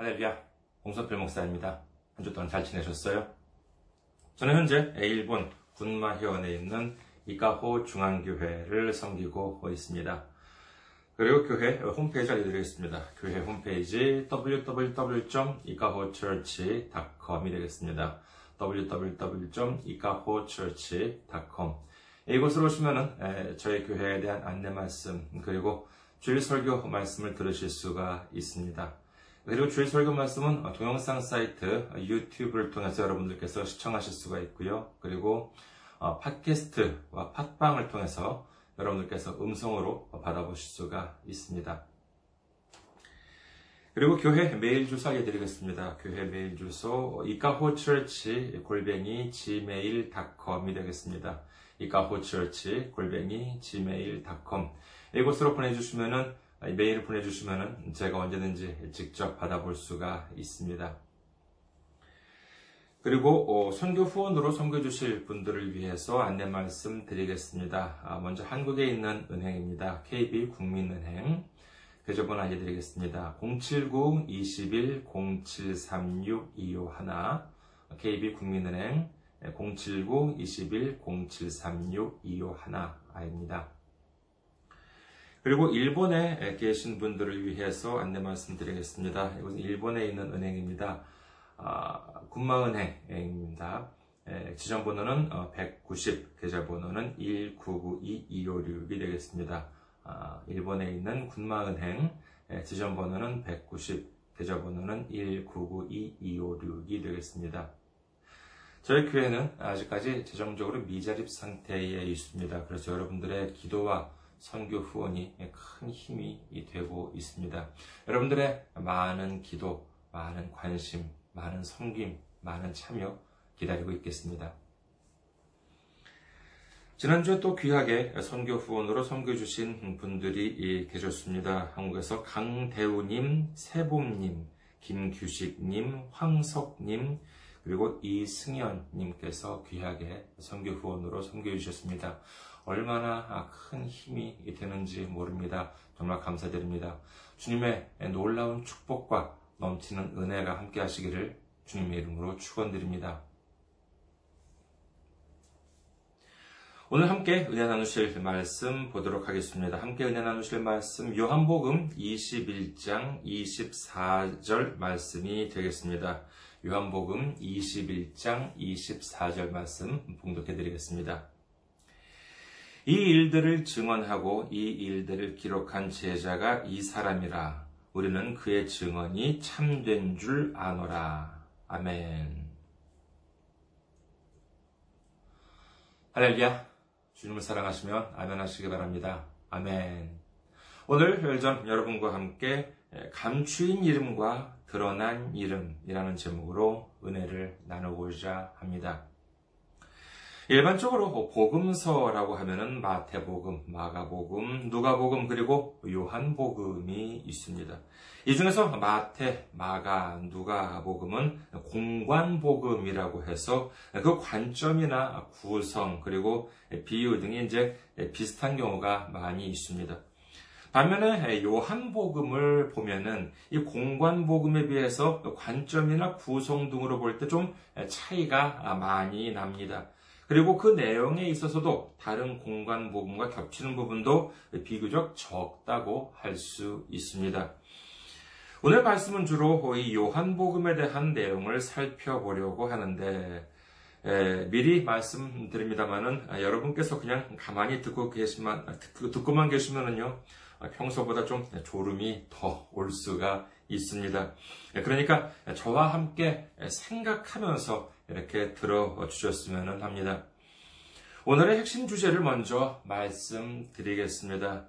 할렐루야, 홍성필 목사입니다. 한 주 동안 잘 지내셨어요? 저는 현재 일본 군마현에 있는 이카호 중앙교회를 섬기고 있습니다. 그리고 교회 홈페이지 알려드리겠습니다. 교회 홈페이지 www.ikahochurch.com이 되겠습니다. www.ikahochurch.com 이곳으로 오시면은 저희 교회에 대한 안내 말씀 그리고 주일 설교 말씀을 들으실 수가 있습니다. 그리고 주일 설교 말씀은 동영상 사이트 유튜브를 통해서 여러분들께서 시청하실 수가 있고요. 그리고 팟캐스트와 팟빵을 통해서 여러분들께서 음성으로 받아보실 수가 있습니다. 그리고 교회 메일 주소 알려드리겠습니다. 교회 메일 주소 ikahochurch@gmail.com이 되겠습니다. ikahochurch@gmail.com 이곳으로 보내주시면은 메일을 보내주시면은 제가 언제든지 직접 받아볼 수가 있습니다. 그리고 선교 후원으로 섬겨주실 분들을 위해서 안내 말씀 드리겠습니다. 먼저 한국에 있는 은행입니다. KB국민은행 계좌번호 알려드리겠습니다. 079-21-0736-251 KB국민은행 079-21-0736-251입니다. 그리고 일본에 계신 분들을 위해서 안내 말씀 드리겠습니다. 이곳은 일본에 있는 은행입니다. 군마은행입니다. 지점번호는 190, 계좌번호는 1992256이 되겠습니다. 일본에 있는 군마은행, 지점번호는 190, 계좌번호는 1992256이 되겠습니다. 저희 교회는 아직까지 재정적으로 미자립 상태에 있습니다. 그래서 여러분들의 기도와 선교 후원이 큰 힘이 되고 있습니다. 여러분들의 많은 기도, 많은 관심, 많은 섬김, 많은 참여 기다리고 있겠습니다. 지난주에 또 귀하게 선교 후원으로 섬겨주신 분들이 계셨습니다. 한국에서 강대우님, 새봄님, 김규식님, 황석님, 그리고 이승현님께서 귀하게 선교 후원으로 섬겨주셨습니다. 얼마나 큰 힘이 되는지 모릅니다. 정말 감사드립니다. 주님의 놀라운 축복과 넘치는 은혜가 함께 하시기를 주님의 이름으로 축원드립니다. 오늘 함께 은혜 나누실 말씀 보도록 하겠습니다. 함께 은혜 나누실 말씀 요한복음 21장 24절 말씀이 되겠습니다. 요한복음 21장 24절 말씀 봉독해 드리겠습니다. 이 일들을 증언하고 이 일들을 기록한 제자가 이 사람이라. 우리는 그의 증언이 참된 줄 아노라. 아멘. 할렐루야. 주님을 사랑하시면 아멘 하시기 바랍니다. 아멘. 오늘 혈전 여러분과 함께 감추인 이름과 드러난 이름이라는 제목으로 은혜를 나누고자 합니다. 일반적으로 복음서라고 하면은 마태복음, 마가복음, 누가복음 그리고 요한복음이 있습니다. 이 중에서 마태, 마가, 누가복음은 공관복음이라고 해서 그 관점이나 구성 그리고 비유 등이 이제 비슷한 경우가 많이 있습니다. 반면에 요한복음을 보면은 이 공관복음에 비해서 관점이나 구성 등으로 볼 때 좀 차이가 많이 납니다. 그리고 그 내용에 있어서도 다른 공관복음과 겹치는 부분도 비교적 적다고 할 수 있습니다. 오늘 말씀은 주로 이 요한복음에 대한 내용을 살펴보려고 하는데 미리 말씀드립니다만은 여러분께서 그냥 가만히 듣고만 계시면은요 평소보다 좀 졸음이 더 올 수가 있습니다. 그러니까 저와 함께 생각하면서 이렇게 들어주셨으면 합니다. 오늘의 핵심 주제를 먼저 말씀드리겠습니다.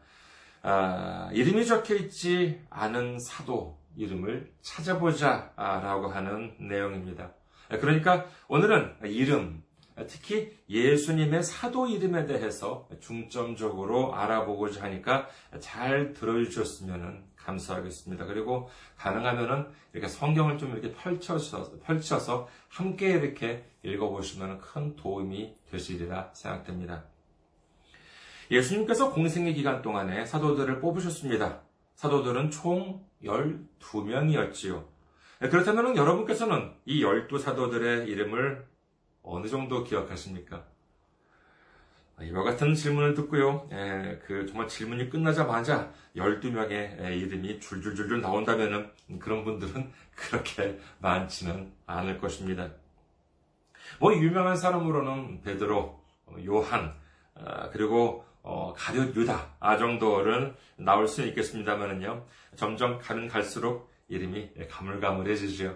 이름이 적혀있지 않은 사도 이름을 찾아보자 라고 하는 내용입니다. 그러니까 오늘은 이름, 특히 예수님의 사도 이름에 대해서 중점적으로 알아보고자 하니까 잘 들어주셨으면 감사하겠습니다. 그리고 가능하면은 이렇게 성경을 좀 이렇게 펼쳐서 함께 이렇게 읽어보시면 큰 도움이 되시리라 생각됩니다. 예수님께서 공생의 기간 동안에 사도들을 뽑으셨습니다. 사도들은 총 12명이었지요. 그렇다면 여러분께서는 이 12사도들의 이름을 어느 정도 기억하십니까? 이와 같은 질문을 듣고요, 정말 질문이 끝나자마자 12명의 이름이 줄줄줄줄 나온다면 그런 분들은 그렇게 많지는 않을 것입니다. 유명한 사람으로는 베드로, 요한, 그리고 가룟 유다, 정도는 나올 수 있겠습니다만은요, 점점 가면 갈수록 이름이 가물가물해지죠.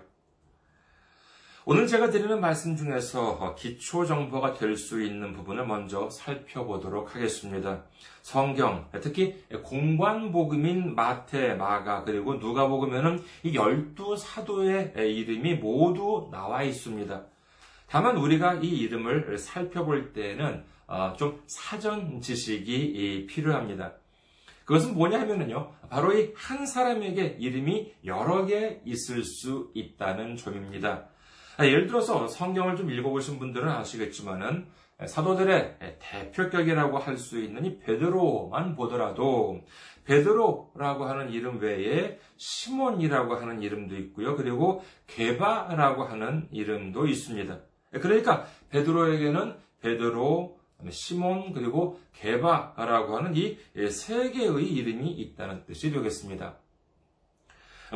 오늘 제가 드리는 말씀 중에서 기초 정보가 될 수 있는 부분을 먼저 살펴보도록 하겠습니다. 성경, 특히 공관복음인 마태, 마가, 그리고 누가복음에는 이 12사도의 이름이 모두 나와 있습니다. 다만 우리가 이 이름을 살펴볼 때에는 좀 사전 지식이 필요합니다. 그것은 뭐냐 하면은요, 바로 이 한 사람에게 이름이 여러 개 있을 수 있다는 점입니다. 예를 들어서 성경을 좀 읽어보신 분들은 아시겠지만은 사도들의 대표격이라고 할 수 있는 이 베드로만 보더라도 베드로라고 하는 이름 외에 시몬이라고 하는 이름도 있고요, 그리고 게바라고 하는 이름도 있습니다. 그러니까 베드로에게는 베드로, 시몬, 그리고 게바라고 하는 이 세 개의 이름이 있다는 뜻이 되겠습니다.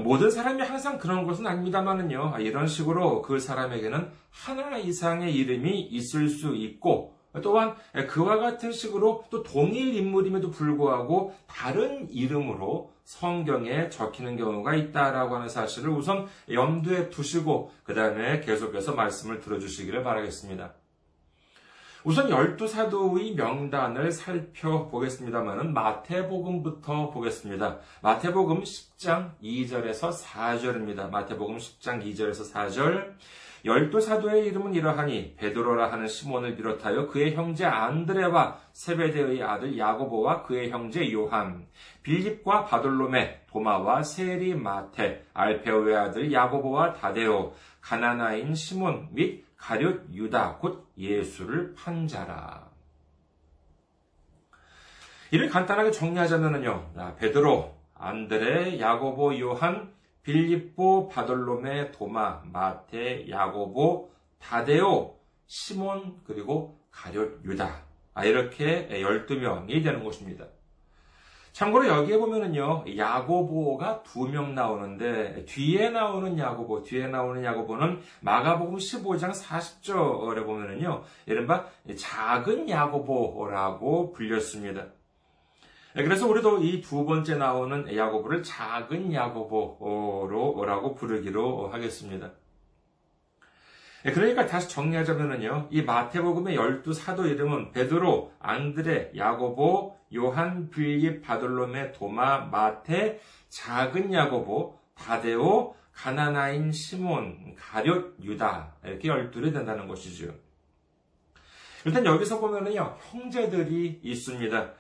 모든 사람이 항상 그런 것은 아닙니다만은요, 이런 식으로 그 사람에게는 하나 이상의 이름이 있을 수 있고, 또한 그와 같은 식으로 또 동일 인물임에도 불구하고 다른 이름으로 성경에 적히는 경우가 있다라고 하는 사실을 우선 염두에 두시고, 그 다음에 계속해서 말씀을 들어주시기를 바라겠습니다. 우선 12사도의 명단을 살펴보겠습니다만 마태복음부터 보겠습니다. 마태복음 10장 2절에서 4절입니다. 마태복음 10장 2절에서 4절 12사도의 이름은 이러하니 베드로라 하는 시몬을 비롯하여 그의 형제 안드레와 세베데의 아들 야고보와 그의 형제 요한, 빌립과 바돌로메, 도마와 세리마테, 알페오의 아들 야고보와 다데오, 가나나인 시몬 및 가룟 유다 곧 예수를 판자라. 이를 간단하게 정리하자면은요, 베드로, 안드레, 야고보, 요한, 빌립보, 바돌로메, 도마, 마태, 야고보, 다데오, 시몬, 그리고 가룟 유다, 이렇게 12명이 되는 것입니다. 참고로 여기에 보면은요, 야고보가 2명 나오는데, 뒤에 나오는 야고보는 마가복음 15장 40절에 보면은요, 이른바 작은 야고보라고 불렸습니다. 그래서 우리도 이 두 번째 나오는 야고보를 작은 야고보라고 부르기로 하겠습니다. 그러니까 다시 정리하자면은요, 이 마태복음의 12사도 이름은 베드로, 안드레, 야고보, 요한, 빌립, 바돌로메, 도마, 마태, 작은 야고보, 다데오, 가나나인 시몬, 가룟 유다, 이렇게 12이 된다는 것이죠. 일단 여기서 보면은요, 형제들이 있습니다.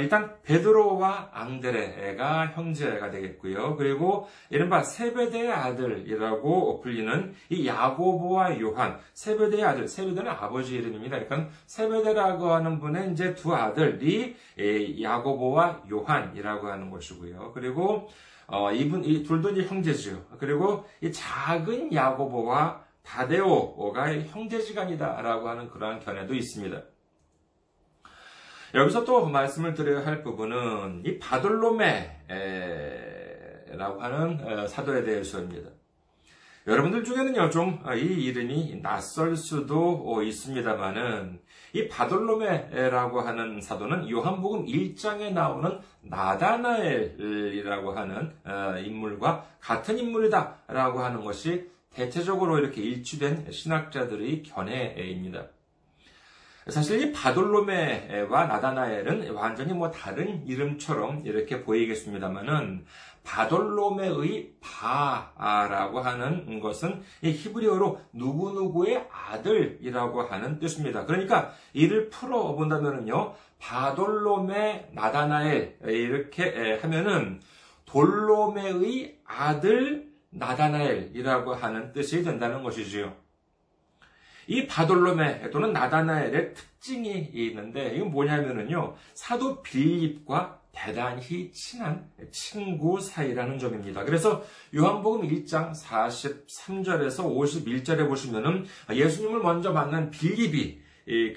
일단 베드로와 안드레가 형제가 되겠고요. 그리고 이른바 세베대의 아들이라고 불리는 이 야고보와 요한, 세베대의 아들, 세베대는 아버지 이름입니다. 그러니까 세베대라고 하는 분의 이제 두 아들이 야고보와 요한이라고 하는 것이고요. 그리고 이 둘도 이제 형제죠. 그리고 이 작은 야고보와 다데오가 형제지간이다라고 하는 그러한 견해도 있습니다. 여기서 또 말씀을 드려야 할 부분은 이 바돌로메라고 하는 사도에 대해서입니다. 여러분들 중에는요, 좀 이 이름이 낯설 수도 있습니다만은 이 바돌로메라고 하는 사도는 요한복음 1장에 나오는 나다나엘이라고 하는 인물과 같은 인물이다라고 하는 것이 대체적으로 이렇게 일치된 신학자들의 견해입니다. 사실 이 바돌로메와 나다나엘은 완전히 다른 이름처럼 이렇게 보이겠습니다만은 바돌로메의 바라고 하는 것은 이 히브리어로 누구누구의 아들이라고 하는 뜻입니다. 그러니까 이를 풀어본다면은요, 바돌로메 나다나엘 이렇게 하면은 돌로메의 아들 나다나엘이라고 하는 뜻이 된다는 것이지요. 이 바돌로메 또는 나다나엘의 특징이 있는데, 이건 뭐냐면은요, 사도 빌립과 대단히 친한 친구 사이라는 점입니다. 그래서 요한복음 1장 43절에서 51절에 보시면은 예수님을 먼저 만난 빌립이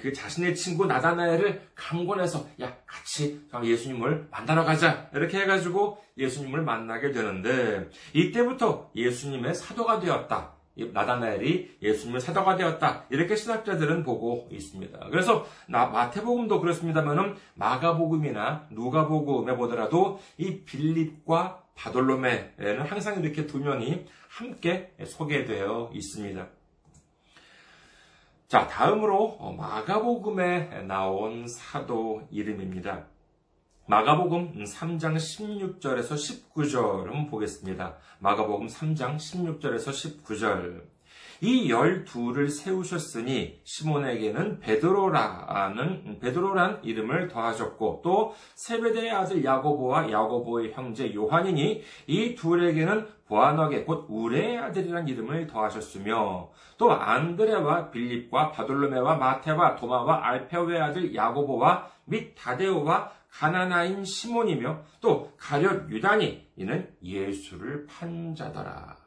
그 자신의 친구 나다나엘을 강권해서, 야, 같이 예수님을 만나러 가자, 이렇게 해가지고 예수님을 만나게 되는데, 이때부터 예수님의 사도가 되었다, 나다나엘이 예수님의 사도가 되었다, 이렇게 신학자들은 보고 있습니다. 그래서 마태복음도 그렇습니다만은 마가복음이나 누가복음에 보더라도 이 빌립과 바돌로메는 항상 이렇게 두 명이 함께 소개되어 있습니다. 자, 다음으로 마가복음에 나온 사도 이름입니다. 마가복음 3장 16절에서 19절 한번 보겠습니다. 마가복음 3장 16절에서 19절. 이 12를 세우셨으니 시몬에게는 베드로란 이름을 더하셨고, 또 세베대의 아들 야고보와 야고보의 형제 요한이니 이 둘에게는 보아너게 곧 우레의 아들이란 이름을 더하셨으며, 또 안드레와 빌립과 바돌로메와 마테와 도마와 알페오의 아들 야고보와 및 다데오와 가나나인 시몬이며, 또 가룟 유다니 이는 예수를 판자더라.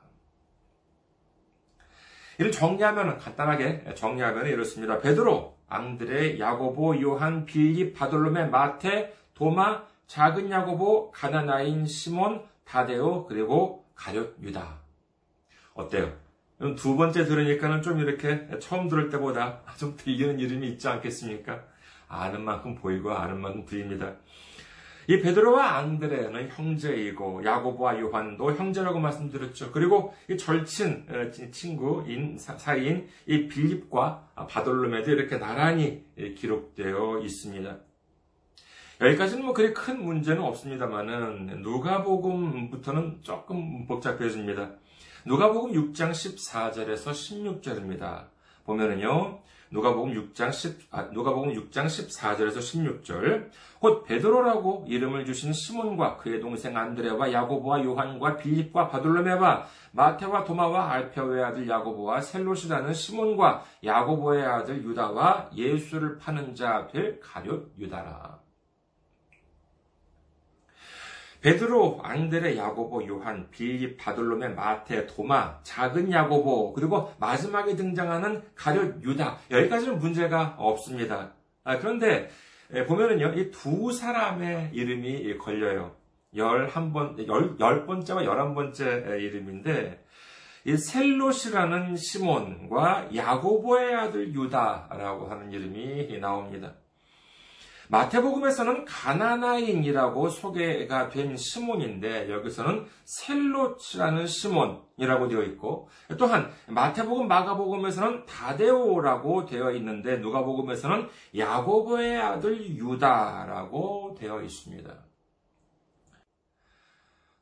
이를 정리하면, 간단하게 정리하면 이렇습니다. 베드로, 안드레, 야고보, 요한, 빌립, 바돌로메, 마태, 도마, 작은 야고보, 가나나인 시몬, 다데오, 그리고 가룟 유다. 어때요? 두 번째 들으니까는 좀 이렇게 처음 들을 때보다 좀 들리는 이름이 있지 않겠습니까? 아는 만큼 보이고 아는 만큼 들립니다. 이 베드로와 안드레는 형제이고, 야고보와 요한도 형제라고 말씀드렸죠. 그리고 이 절친 친구인 사이인 이 빌립과 바돌로메도 이렇게 나란히 기록되어 있습니다. 여기까지는 뭐 그리 큰 문제는 없습니다만은 누가복음부터는 조금 복잡해집니다. 누가복음 6장 14절에서 16절입니다. 보면은요, 누가복음 6장 14절에서 16절. 곧 베드로라고 이름을 주신 시몬과 그의 동생 안드레와 야고보와 요한과 빌립과 바돌로메와 마태와 도마와 알페오의 아들 야고보와 셀롯이라는 시몬과 야고보의 아들 유다와 예수를 파는 자 될 가룟 유다라. 베드로, 안드레, 야고보, 요한, 빌립, 바돌로메, 마태, 도마, 작은 야고보, 그리고 마지막에 등장하는 가룟 유다. 여기까지는 문제가 없습니다. 그런데 보면은요, 이 두 사람의 이름이 걸려요. 10번째와 11번째 이름인데, 이 셀롯이라는 시몬과 야고보의 아들 유다라고 하는 이름이 나옵니다. 마태복음에서는 가나나인이라고 소개가 된 시몬인데, 여기서는 셀롯이라는 시몬이라고 되어 있고, 또한 마태복음, 마가복음에서는 다데오라고 되어 있는데, 누가복음에서는 야고보의 아들 유다라고 되어 있습니다.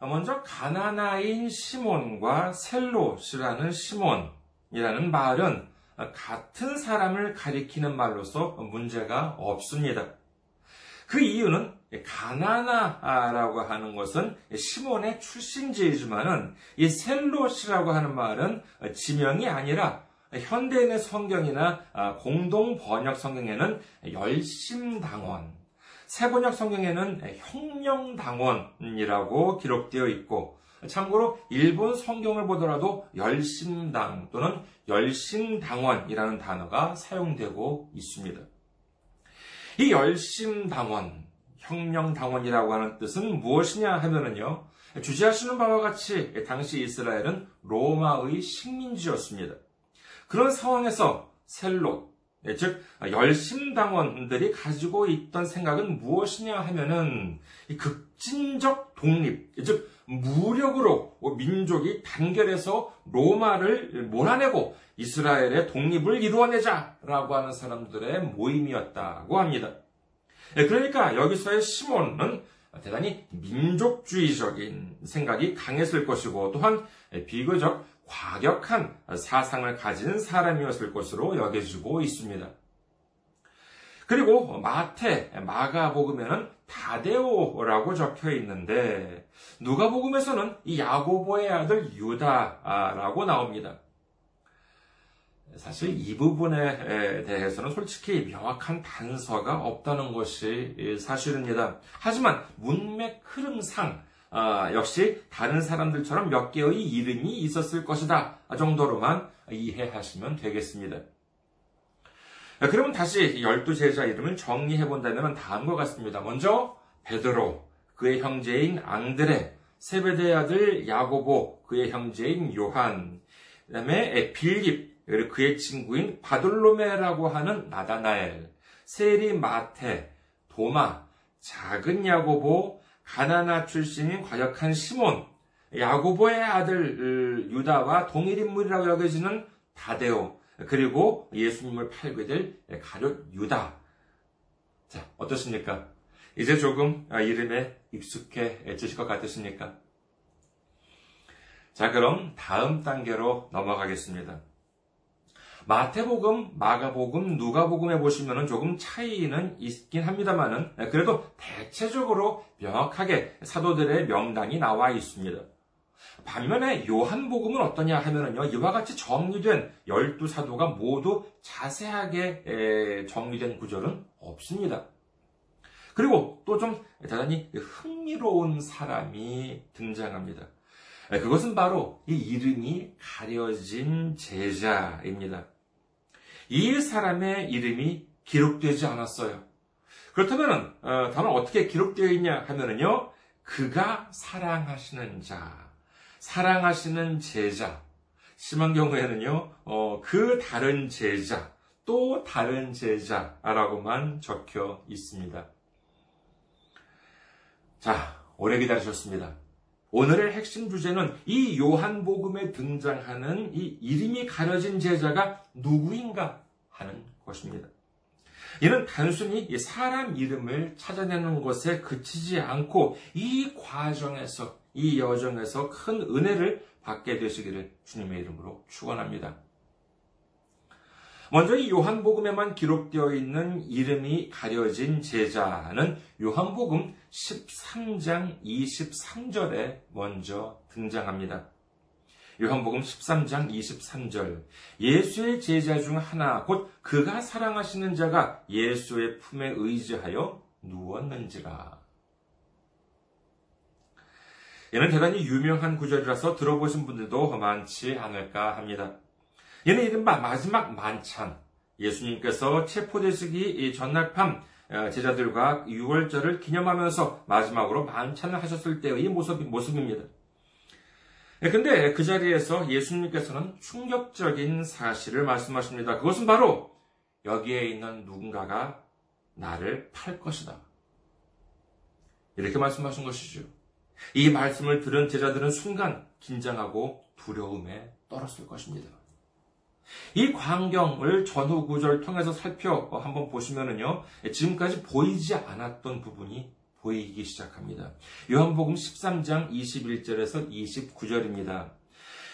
먼저 가나나인 시몬과 셀롯이라는 시몬이라는 말은 같은 사람을 가리키는 말로서 문제가 없습니다. 그 이유는 가나나라고 하는 것은 시몬의 출신지이지만은 이 셀롯이라고 하는 말은 지명이 아니라 현대인의 성경이나 공동 번역 성경에는 열심당원, 새번역 성경에는 형령당원이라고 기록되어 있고, 참고로 일본 성경을 보더라도 열심당 또는 열심당원이라는 단어가 사용되고 있습니다. 이 열심당원, 형령당원이라고 하는 뜻은 무엇이냐 하면은요, 주제하시는 바와 같이 당시 이스라엘은 로마의 식민지였습니다. 그런 상황에서 셀롯, 즉 열심당원들이 가지고 있던 생각은 무엇이냐 하면은 급진적 독립, 즉 무력으로 민족이 단결해서 로마를 몰아내고 이스라엘의 독립을 이루어내자라고 하는 사람들의 모임이었다고 합니다. 그러니까 여기서의 시몬은 대단히 민족주의적인 생각이 강했을 것이고, 또한 비교적 과격한 사상을 가진 사람이었을 것으로 여겨지고 있습니다. 그리고 마태, 마가복음에는 다데오라고 적혀 있는데, 누가복음에서는 이 야고보의 아들 유다라고 나옵니다. 사실 이 부분에 대해서는 솔직히 명확한 단서가 없다는 것이 사실입니다. 하지만 문맥 흐름상 역시 다른 사람들처럼 몇 개의 이름이 있었을 것이다 정도로만 이해하시면 되겠습니다. 그러면 다시 12제자 이름을 정리해본다면 다음과 같습니다. 먼저 베드로, 그의 형제인 안드레, 세베대의 아들 야고보, 그의 형제인 요한, 그 다음에 빌립, 그리고 그의 친구인 바돌로메라고 하는 나다나엘, 세리마테, 도마, 작은 야고보, 가나나 출신인 과역한 시몬, 야고보의 아들 유다와 동일인물이라고 여겨지는 다데오, 그리고 예수님을 팔게 될 가룟 유다. 자, 어떠십니까? 이제 조금 이름에 익숙해지실 것 같으십니까? 자, 그럼 다음 단계로 넘어가겠습니다. 마태복음, 마가복음, 누가복음에 보시면 조금 차이는 있긴 합니다만은 그래도 대체적으로 명확하게 사도들의 명단이 나와 있습니다. 반면에 요한복음은 어떠냐 하면은요, 이와 같이 정리된 12사도가 모두 자세하게 정리된 구절은 없습니다. 그리고 또 좀 대단히 흥미로운 사람이 등장합니다. 그것은 바로 이 이름이 가려진 제자입니다. 이 사람의 이름이 기록되지 않았어요. 그렇다면은 다만 어떻게 기록되어 있냐 하면은요, 그가 사랑하시는 자, 사랑하시는 제자, 심한 경우에는요, 그 다른 제자, 또 다른 제자라고만 적혀 있습니다. 자, 오래 기다리셨습니다. 오늘의 핵심 주제는 이 요한복음에 등장하는 이 이름이 가려진 제자가 누구인가 하는 것입니다. 이는 단순히 사람 이름을 찾아내는 것에 그치지 않고 이 과정에서, 이 여정에서 큰 은혜를 받게 되시기를 주님의 이름으로 축원합니다. 먼저 이 요한복음에만 기록되어 있는 이름이 가려진 제자는 요한복음 13장 23절에 먼저 등장합니다. 요한복음 13장 23절, 예수의 제자 중 하나, 곧 그가 사랑하시는 자가 예수의 품에 의지하여 누웠는지라. 얘는 대단히 유명한 구절이라서 들어보신 분들도 많지 않을까 합니다. 얘는 이른바 마지막 만찬, 예수님께서 체포되시기 전날 밤 제자들과 유월절을 기념하면서 마지막으로 만찬을 하셨을 때의 모습입니다. 근데 그 자리에서 예수님께서는 충격적인 사실을 말씀하십니다. 그것은 바로 여기에 있는 누군가가 나를 팔 것이다, 이렇게 말씀하신 것이죠. 이 말씀을 들은 제자들은 순간 긴장하고 두려움에 떨었을 것입니다. 이 광경을 전후 구절 통해서 한번 보시면은요, 지금까지 보이지 않았던 부분이 보이기 시작합니다. 요한복음 13장 21절에서 29절입니다.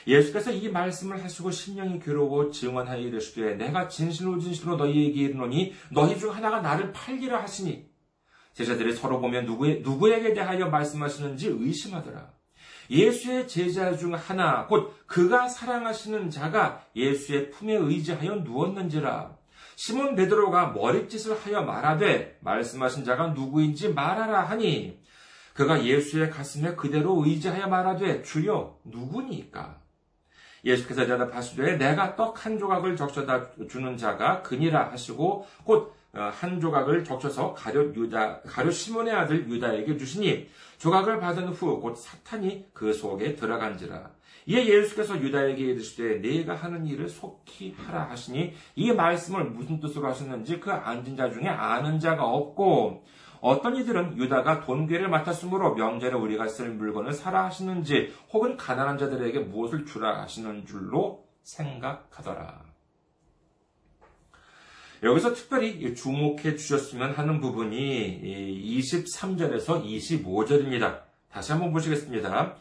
예수께서 이 말씀을 하시고 심령이 괴로워 증언하여 이르시되, 내가 진실로 진실로 너희에게 이르노니 너희 중 하나가 나를 팔리라 하시니, 제자들이 서로 보면 누구에게 대하여 말씀하시는지 의심하더라. 예수의 제자 중 하나, 곧 그가 사랑하시는 자가 예수의 품에 의지하여 누웠는지라. 시몬 베드로가 머릿짓을 하여 말하되, 말씀하신 자가 누구인지 말하라 하니, 그가 예수의 가슴에 그대로 의지하여 말하되, 주여 누구니까? 예수께서 대답하시되, 내가 떡 한 조각을 적셔다 주는 자가 그니라 하시고, 곧 한 조각을 적셔서 가룟 시몬의 아들 유다에게 주시니, 조각을 받은 후 곧 사탄이 그 속에 들어간지라. 이에 예수께서 유다에게 이르시되, 네가 하는 일을 속히 하라 하시니, 이 말씀을 무슨 뜻으로 하셨는지 그 앉은 자 중에 아는 자가 없고, 어떤 이들은 유다가 돈궤를 맡았으므로 명절에 우리가 쓸 물건을 사라 하시는지, 혹은 가난한 자들에게 무엇을 주라 하시는 줄로 생각하더라. 여기서 특별히 주목해 주셨으면 하는 부분이 23절에서 25절입니다. 다시 한번 보시겠습니다.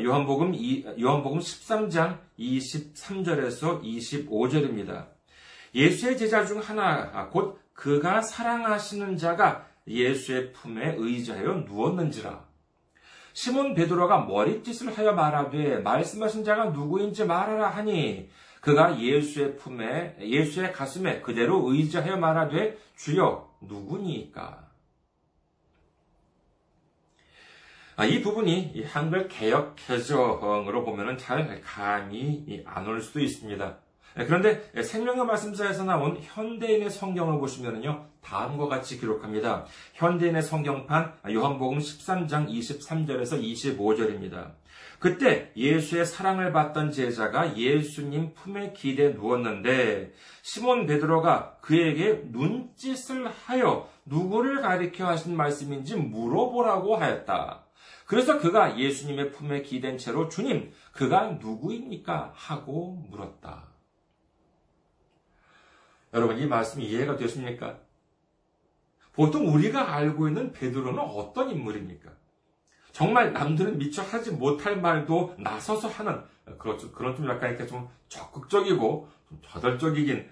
요한복음 13장 23절에서 25절입니다. 예수의 제자 중 하나, 곧 그가 사랑하시는 자가 예수의 품에 의지하여 누웠는지라. 시몬 베드로가 머릿짓을 하여 말하되, 말씀하신 자가 누구인지 말하라 하니, 그가 예수의 가슴에 그대로 의지하여 말하되 주여 누구니까? 이 부분이 한글 개역 개정으로 보면은 잘 감이 안 올 수도 있습니다. 그런데 생명의 말씀사에서 나온 현대인의 성경을 보시면요 다음과 같이 기록합니다. 현대인의 성경판 요한복음 13장 23절에서 25절입니다. 그때 예수의 사랑을 받던 제자가 예수님 품에 기대 누웠는데 시몬 베드로가 그에게 눈짓을 하여 누구를 가리켜 하신 말씀인지 물어보라고 하였다. 그래서 그가 예수님의 품에 기댄 채로 주님, 그가 누구입니까? 하고 물었다. 여러분, 이 말씀이 이해가 되십니까? 보통 우리가 알고 있는 베드로는 어떤 인물입니까? 정말 남들은 미처 하지 못할 말도 나서서 하는 그런 좀 약간 이렇게 좀 적극적이고 좀 저돌적이긴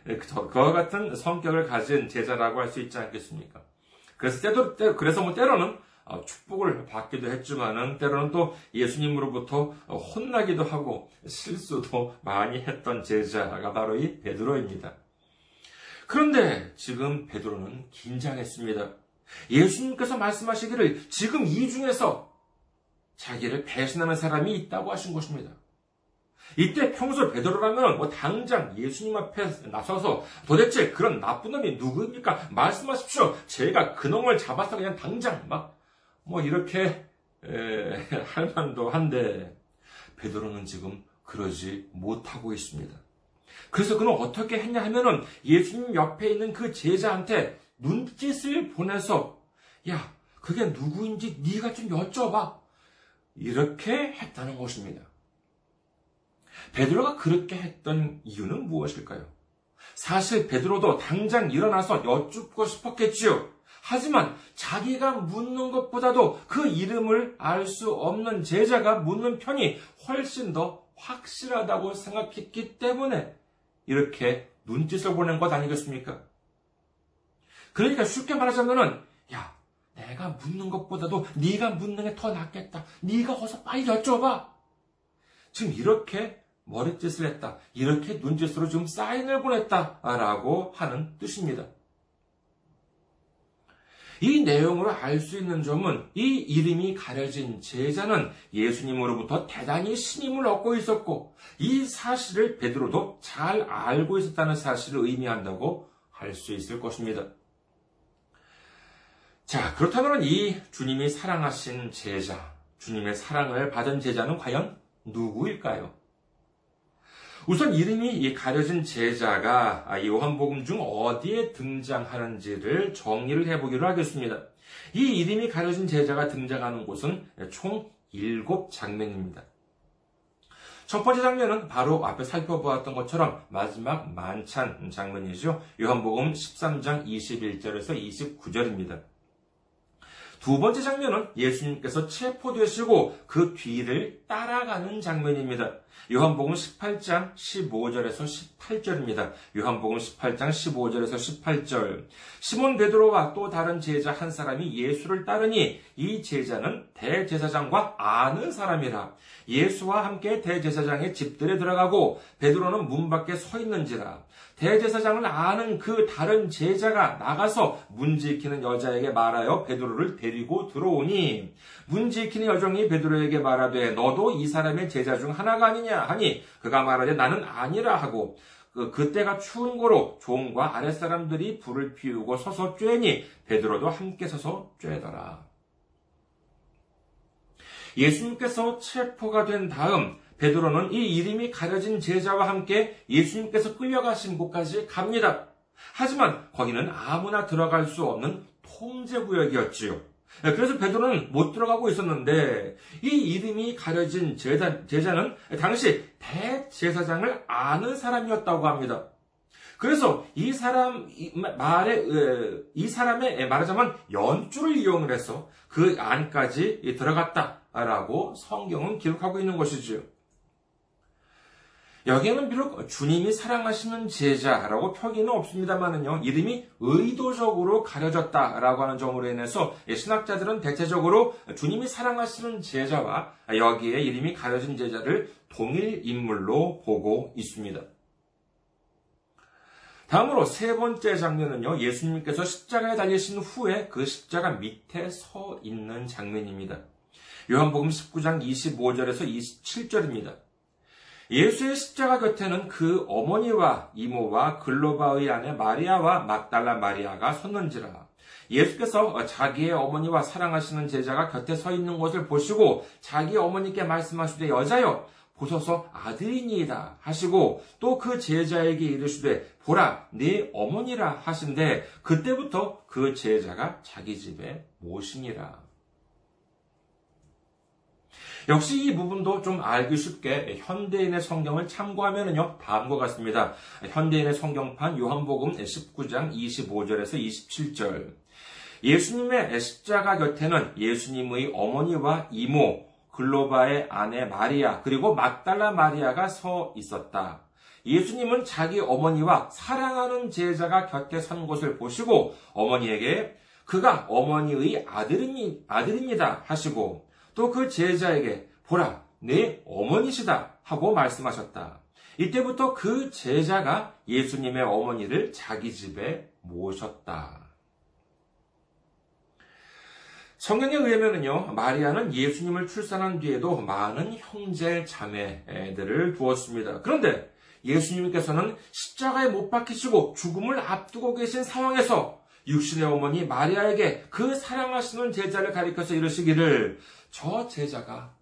그와 같은 성격을 가진 제자라고 할 수 있지 않겠습니까? 그래서 뭐 때로는 축복을 받기도 했지만은 때로는 또 예수님으로부터 혼나기도 하고 실수도 많이 했던 제자가 바로 이 베드로입니다. 그런데 지금 베드로는 긴장했습니다. 예수님께서 말씀하시기를 지금 이 중에서 자기를 배신하는 사람이 있다고 하신 것입니다. 이때 평소 베드로라면 뭐 당장 예수님 앞에 나서서 도대체 그런 나쁜 놈이 누구입니까? 말씀하십시오. 제가 그 놈을 잡아서 그냥 당장 막 이렇게 할 만도 한데 베드로는 지금 그러지 못하고 있습니다. 그래서 그는 어떻게 했냐 하면은 예수님 옆에 있는 그 제자한테 눈짓을 보내서 야, 그게 누구인지 네가 좀 여쭤봐. 이렇게 했다는 것입니다. 베드로가 그렇게 했던 이유는 무엇일까요? 사실 베드로도 당장 일어나서 여쭙고 싶었겠지요. 하지만 자기가 묻는 것보다도 그 이름을 알 수 없는 제자가 묻는 편이 훨씬 더 확실하다고 생각했기 때문에 이렇게 눈짓을 보낸 것 아니겠습니까? 그러니까 쉽게 말하자면은 야, 내가 묻는 것보다도 네가 묻는 게 더 낫겠다. 네가 어서 빨리 여쭤봐. 지금 이렇게 머릿짓을 했다. 이렇게 눈짓으로 좀 사인을 보냈다라고 하는 뜻입니다. 이 내용으로 알 수 있는 점은 이 이름이 가려진 제자는 예수님으로부터 대단히 신임을 얻고 있었고 이 사실을 베드로도 잘 알고 있었다는 사실을 의미한다고 할 수 있을 것입니다. 자, 그렇다면 이 주님이 사랑하신 제자, 주님의 사랑을 받은 제자는 과연 누구일까요? 우선 이름이 가려진 제자가 요한복음 중 어디에 등장하는지를 정리를 해보기로 하겠습니다. 이 이름이 가려진 제자가 등장하는 곳은 총 7장면입니다. 첫 번째 장면은 바로 앞에 살펴보았던 것처럼 마지막 만찬 장면이죠. 요한복음 13장 21절에서 29절입니다. 두 번째 장면은 예수님께서 체포되시고 그 뒤를 따라가는 장면입니다. 요한복음 18장 15절에서 18절입니다. 요한복음 18장 15절에서 18절. 시몬 베드로와 또 다른 제자 한 사람이 예수를 따르니 이 제자는 대제사장과 아는 사람이라. 예수와 함께 대제사장의 집들에 들어가고 베드로는 문 밖에 서 있는지라. 대제사장을 아는 그 다른 제자가 나가서 문 지키는 여자에게 말하여 베드로를 데리고 들어오니 문 지키는 여종이 베드로에게 말하되 너도 이 사람의 제자 중 하나가 아니냐 하니 그가 말하되 나는 아니라 하고 그때가 추운 고로 종과 아랫사람들이 불을 피우고 서서 쬐니 베드로도 함께 서서 쬐더라. 예수님께서 체포가 된 다음 베드로는 이 이름이 가려진 제자와 함께 예수님께서 끌려가신 곳까지 갑니다. 하지만 거기는 아무나 들어갈 수 없는 통제구역이었지요. 그래서 베드로는 못 들어가고 있었는데 이 이름이 가려진 제자는 당시 대제사장을 아는 사람이었다고 합니다. 그래서 이 사람의 말하자면 연줄을 이용을 해서 그 안까지 들어갔다라고 성경은 기록하고 있는 것이지요. 여기에는 비록 주님이 사랑하시는 제자라고 표기는 없습니다만은요, 이름이 의도적으로 가려졌다라고 하는 점으로 인해서 신학자들은 대체적으로 주님이 사랑하시는 제자와 여기에 이름이 가려진 제자를 동일 인물로 보고 있습니다. 다음으로 세 번째 장면은요, 예수님께서 십자가에 달리신 후에 그 십자가 밑에 서 있는 장면입니다. 요한복음 19장 25절에서 27절입니다. 예수의 십자가 곁에는 그 어머니와 이모와 글로바의 아내 마리아와 막달라 마리아가 섰는지라. 예수께서 자기의 어머니와 사랑하시는 제자가 곁에 서 있는 것을 보시고 자기 어머니께 말씀하시되 여자여 보소서 아들이니이다 하시고 또 그 제자에게 이르시되 보라 네 어머니라 하신데 그때부터 그 제자가 자기 집에 모시니라. 역시 이 부분도 좀 알기 쉽게 현대인의 성경을 참고하면은요, 다음과 같습니다. 현대인의 성경판 요한복음 19장 25절에서 27절. 예수님의 십자가 곁에는 예수님의 어머니와 이모, 글로바의 아내 마리아, 그리고 막달라 마리아가 서 있었다. 예수님은 자기 어머니와 사랑하는 제자가 곁에 선 것을 보시고 어머니에게 그가 어머니의 아들입니다 하시고 또 그 제자에게 보라 네 어머니시다 하고 말씀하셨다. 이때부터 그 제자가 예수님의 어머니를 자기 집에 모셨다. 성경에 의하면요, 마리아는 예수님을 출산한 뒤에도 많은 형제 자매들을 두었습니다. 그런데 예수님께서는 십자가에 못 박히시고 죽음을 앞두고 계신 상황에서 육신의 어머니 마리아에게 그 사랑하시는 제자를 가리켜서 이르시기를 저 제자가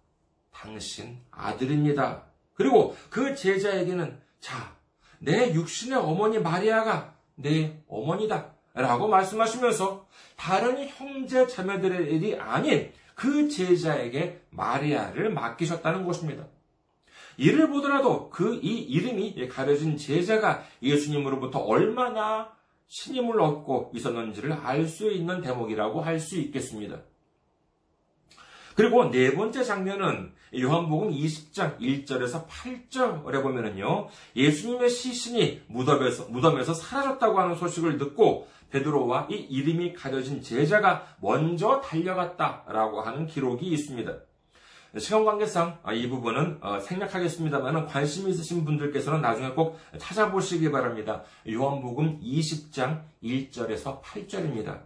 당신 아들입니다. 그리고 그 제자에게는 자, 내 육신의 어머니 마리아가 내 어머니다 라고 말씀하시면서 다른 형제 자매들의 일이 아닌 그 제자에게 마리아를 맡기셨다는 것입니다. 이를 보더라도 그 이 이름이 가려진 제자가 예수님으로부터 얼마나 신임을 얻고 있었는지를 알 수 있는 대목이라고 할 수 있겠습니다. 그리고 네 번째 장면은 요한복음 20장 1절에서 8절에 보면은요, 예수님의 시신이 무덤에서 사라졌다고 하는 소식을 듣고 베드로와 이 이름이 가려진 제자가 먼저 달려갔다라고 하는 기록이 있습니다. 시간 관계상 이 부분은 생략하겠습니다만 관심 있으신 분들께서는 나중에 꼭 찾아보시기 바랍니다. 요한복음 20장 1절에서 8절입니다.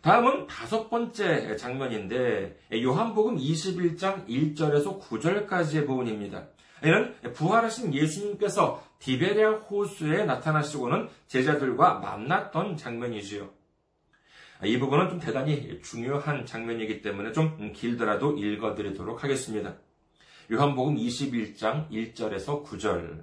다음은 다섯 번째 장면인데 요한복음 21장 1절에서 9절까지의 부분입니다. 이는 부활하신 예수님께서 디베랴 호수에 나타나시고는 제자들과 만났던 장면이지요. 이 부분은 좀 대단히 중요한 장면이기 때문에 좀 길더라도 읽어드리도록 하겠습니다. 요한복음 21장 1절에서 9절.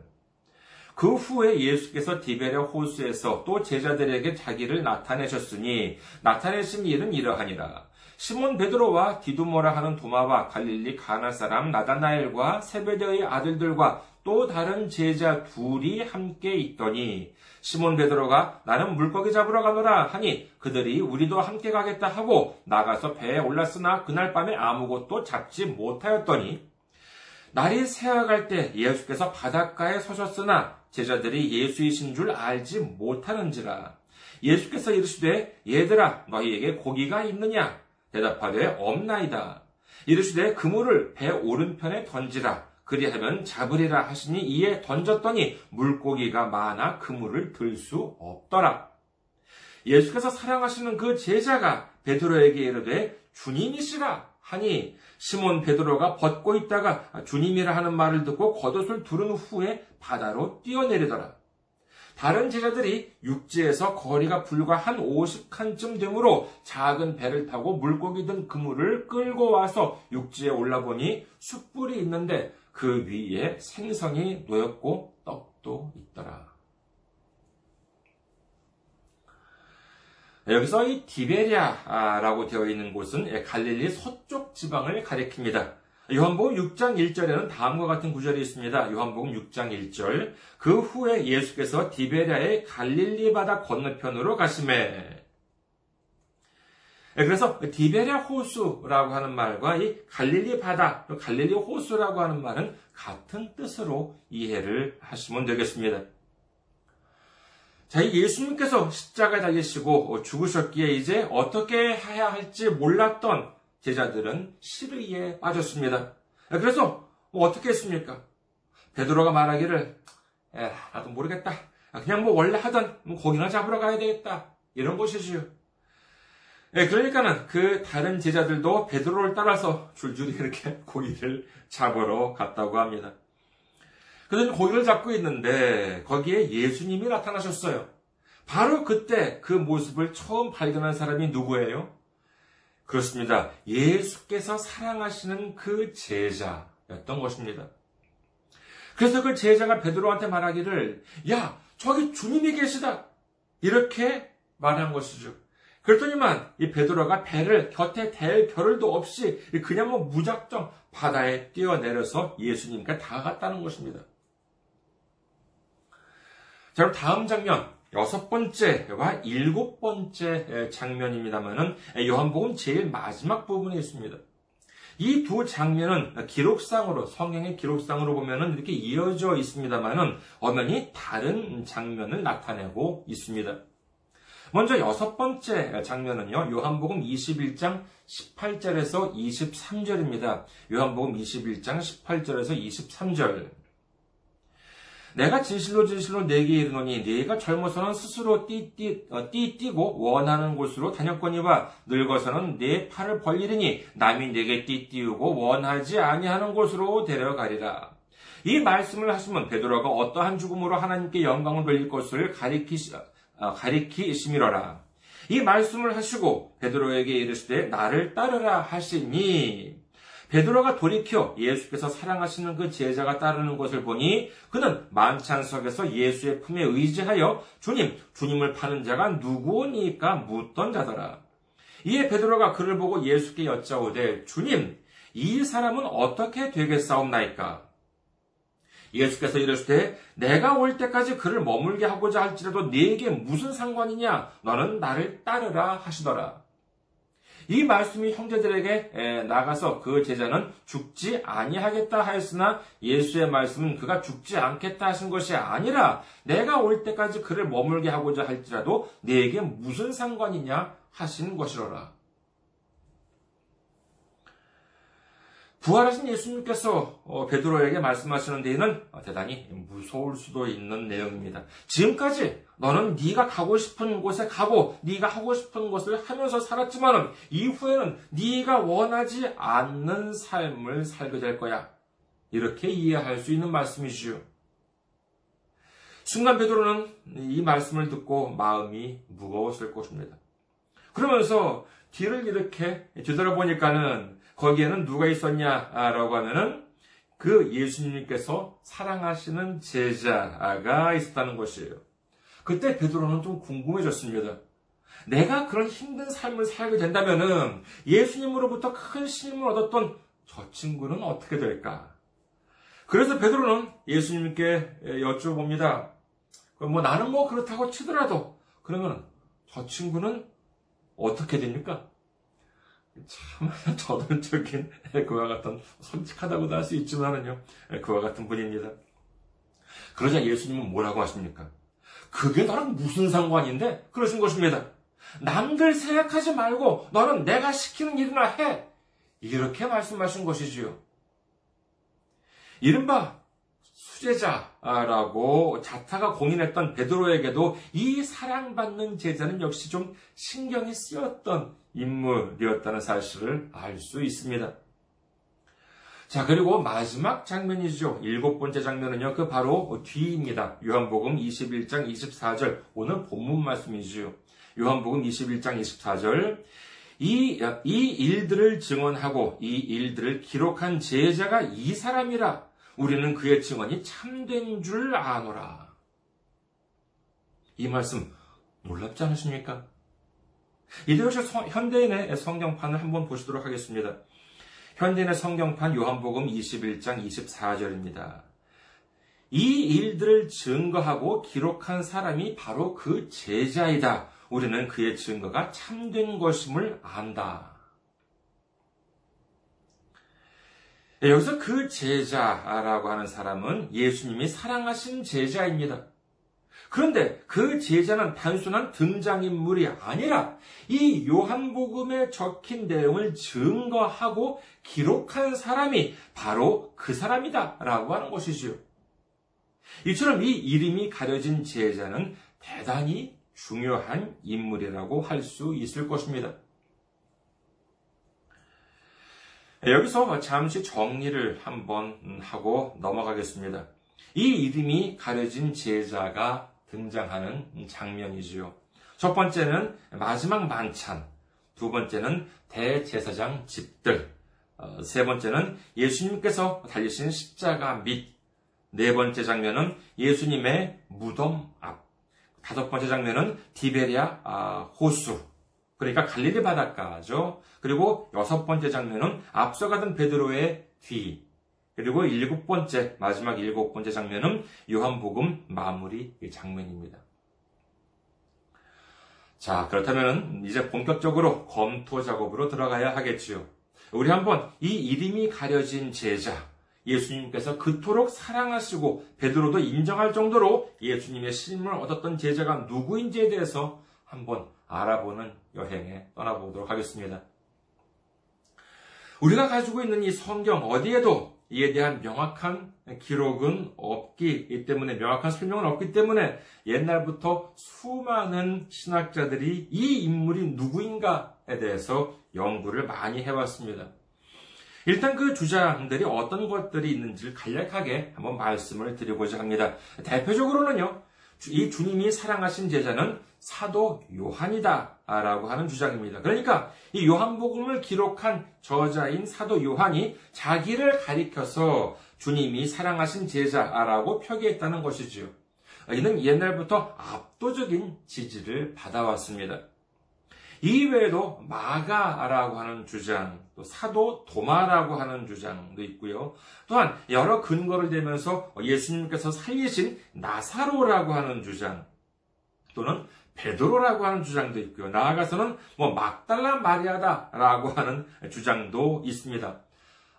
그 후에 예수께서 디베랴 호수에서 또 제자들에게 자기를 나타내셨으니 나타내신 일은 이러하니라. 시몬 베드로와 디두모라 하는 도마와 갈릴리 가나 사람 나다나엘과 세베대의 아들들과 또 다른 제자 둘이 함께 있더니 시몬 베드로가 나는 물고기 잡으러 가노라 하니 그들이 우리도 함께 가겠다 하고 나가서 배에 올랐으나 그날 밤에 아무것도 잡지 못하였더니 날이 새어갈 때 예수께서 바닷가에 서셨으나 제자들이 예수이신 줄 알지 못하는지라. 예수께서 이르시되 얘들아 너희에게 고기가 있느냐 대답하되 없나이다. 이르시되 그물을 배 오른편에 던지라. 그리하면 잡으리라 하시니 이에 던졌더니 물고기가 많아 그물을 들 수 없더라. 예수께서 사랑하시는 그 제자가 베드로에게 이르되 주님이시라 하니 시몬 베드로가 벗고 있다가 주님이라 하는 말을 듣고 겉옷을 두른 후에 바다로 뛰어내리더라. 다른 제자들이 육지에서 거리가 불과 한 50칸쯤 되므로 작은 배를 타고 물고기 든 그물을 끌고 와서 육지에 올라보니 숯불이 있는데 그 위에 생선이 놓였고 떡도 있더라. 여기서 이 디베랴라고 되어 있는 곳은 갈릴리 서쪽 지방을 가리킵니다. 요한복음 6장 1절에는 다음과 같은 구절이 있습니다. 요한복음 6장 1절. 그 후에 예수께서 디베랴의 갈릴리 바다 건너편으로 가시매. 그래서 디베랴 호수라고 하는 말과 이 갈릴리 바다, 갈릴리 호수라고 하는 말은 같은 뜻으로 이해를 하시면 되겠습니다. 자, 예수님께서 십자가에 달리시고 죽으셨기에 이제 어떻게 해야 할지 몰랐던 제자들은 시리에 빠졌습니다. 그래서 어떻게 했습니까? 베드로가 말하기를 나도 모르겠다. 그냥 뭐 원래 하던 뭐 고기나 잡으러 가야 되겠다 이런 것이지요. 예, 그러니까는 그 다른 제자들도 베드로를 따라서 줄줄이 이렇게 고기를 잡으러 갔다고 합니다. 그들은 고기를 잡고 있는데 거기에 예수님이 나타나셨어요. 바로 그때 그 모습을 처음 발견한 사람이 누구예요? 그렇습니다. 예수께서 사랑하시는 그 제자였던 것입니다. 그래서 그 제자가 베드로한테 말하기를 야, 저기 주님이 계시다 이렇게 말한 것이죠. 그랬더니만 이 베드로가 배를 곁에 댈 겨를도 없이 그냥 뭐 무작정 바다에 뛰어내려서 예수님께 다가갔다는 것입니다. 자, 그럼 다음 장면 6번째와 7번째 장면입니다만은 요한복음 제일 마지막 부분에 있습니다. 이 두 장면은 기록상으로 성경의 기록상으로 보면은 이렇게 이어져 있습니다만은 엄연히 다른 장면을 나타내고 있습니다. 먼저 6번째 장면은요, 요한복음 21장 18절에서 23절입니다. 요한복음 21장 18절에서 23절. 내가 진실로 진실로 네게 이르노니 네가 젊어서는 스스로 띠띠고 원하는 곳으로 다녔거니와 늙어서는 네 팔을 벌리리니 남이 네게 띠띠우고 원하지 아니하는 곳으로 데려가리라. 이 말씀을 하시면 베드로가 어떠한 죽음으로 하나님께 영광을 돌릴 것을 가리키심이로라. 이 말씀을 하시고 베드로에게 이르시되 나를 따르라 하시니 베드로가 돌이켜 예수께서 사랑하시는 그 제자가 따르는 것을 보니 그는 만찬석에서 예수의 품에 의지하여 주님, 주님을 파는 자가 누구니까 묻던 자더라. 이에 베드로가 그를 보고 예수께 여짜오되 주님, 이 사람은 어떻게 되겠사옵나이까? 예수께서 이르시되 내가 올 때까지 그를 머물게 하고자 할지라도 네게 무슨 상관이냐? 너는 나를 따르라 하시더라. 이 말씀이 형제들에게 나가서 그 제자는 죽지 아니하겠다 하였으나 예수의 말씀은 그가 죽지 않겠다 하신 것이 아니라 내가 올 때까지 그를 머물게 하고자 할지라도 네게 무슨 상관이냐 하신 것이로라. 부활하신 예수님께서 베드로에게 말씀하시는 데에는 대단히 무서울 수도 있는 내용입니다. 지금까지 너는 네가 가고 싶은 곳에 가고 네가 하고 싶은 것을 하면서 살았지만 이후에는 네가 원하지 않는 삶을 살게 될 거야. 이렇게 이해할 수 있는 말씀이지요. 순간 베드로는 이 말씀을 듣고 마음이 무거웠을 것입니다. 그러면서 뒤를 이렇게 뒤돌아보니까는 거기에는 누가 있었냐라고 하면은 그 예수님께서 사랑하시는 제자가 있었다는 것이에요. 그때 베드로는 좀 궁금해졌습니다. 내가 그런 힘든 삶을 살게 된다면은 예수님으로부터 큰 신임을 얻었던 저 친구는 어떻게 될까? 그래서 베드로는 예수님께 여쭤봅니다. 뭐 나는 뭐 그렇다고 치더라도 그러면 저 친구는 어떻게 됩니까? 참 저돌적인 그와 같은 솔직하다고도 할 수 있지만은요, 그와 같은 분입니다. 그러자 예수님은 뭐라고 하십니까? 그게 나랑 무슨 상관인데? 그러신 것입니다. 남들 생각하지 말고 너는 내가 시키는 일이나 해. 이렇게 말씀하신 것이지요. 이른바 수제자라고 자타가 공인했던 베드로에게도 이 사랑받는 제자는 역시 좀 신경이 쓰였던 인물이었다는 사실을 알 수 있습니다. 자, 그리고 마지막 장면이죠. 7번째 장면은요. 그 바로 뒤입니다. 요한복음 21장 24절. 오늘 본문 말씀이지요. 요한복음 21장 24절. 이 일들을 증언하고 이 일들을 기록한 제자가 이 사람이라. 우리는 그의 증언이 참된 줄 아노라. 이 말씀 놀랍지 않으십니까? 이제 역시 현대인의 성경판을 한번 보시도록 하겠습니다. 현대인의 성경판 요한복음 21장 24절입니다. 이 일들을 증거하고 기록한 사람이 바로 그 제자이다. 우리는 그의 증거가 참된 것임을 안다. 여기서 그 제자라고 하는 사람은 예수님이 사랑하신 제자입니다. 그런데 그 제자는 단순한 등장인물이 아니라 이 요한복음에 적힌 내용을 증거하고 기록한 사람이 바로 그 사람이다라고 하는 것이지요. 이처럼 이 이름이 가려진 제자는 대단히 중요한 인물이라고 할 수 있을 것입니다. 여기서 잠시 정리를 한번 하고 넘어가겠습니다. 이 이름이 가려진 제자가 등장하는 장면이지요. 첫 번째는 마지막 만찬, 두 번째는 대제사장 집들, 세 번째는 예수님께서 달리신 십자가 밑, 네 번째 장면은 예수님의 무덤 앞, 다섯 번째 장면은 디베리아 호수, 그러니까 갈릴리 바닷가죠. 그리고 여섯 번째 장면은 앞서가던 베드로의 뒤, 그리고 마지막 일곱 번째 장면은 요한복음 마무리 장면입니다. 자, 그렇다면 이제 본격적으로 검토 작업으로 들어가야 하겠지요. 우리 한번 이 이름이 가려진 제자, 예수님께서 그토록 사랑하시고 베드로도 인정할 정도로 예수님의 신임을 얻었던 제자가 누구인지에 대해서 한번 알아보는 여행에 떠나보도록 하겠습니다. 우리가 가지고 있는 이 성경 어디에도 이에 대한 명확한 기록은 없기 때문에, 명확한 설명은 없기 때문에 옛날부터 수많은 신학자들이 이 인물이 누구인가에 대해서 연구를 많이 해왔습니다. 일단 그 주장들이 어떤 것들이 있는지를 간략하게 한번 말씀을 드리고자 합니다. 대표적으로는요, 이 주님이 사랑하신 제자는 사도 요한이다 라고 하는 주장입니다. 그러니까 이 요한복음을 기록한 저자인 사도 요한이 자기를 가리켜서 주님이 사랑하신 제자라고 표기했다는 것이지요. 이는 옛날부터 압도적인 지지를 받아왔습니다. 이외에도 마가라고 하는 주장, 또 사도 도마라고 하는 주장도 있고요. 또한 여러 근거를 대면서 예수님께서 살리신 나사로라고 하는 주장, 또는 베드로라고 하는 주장도 있고요. 나아가서는 막달라 마리아다라고 하는 주장도 있습니다.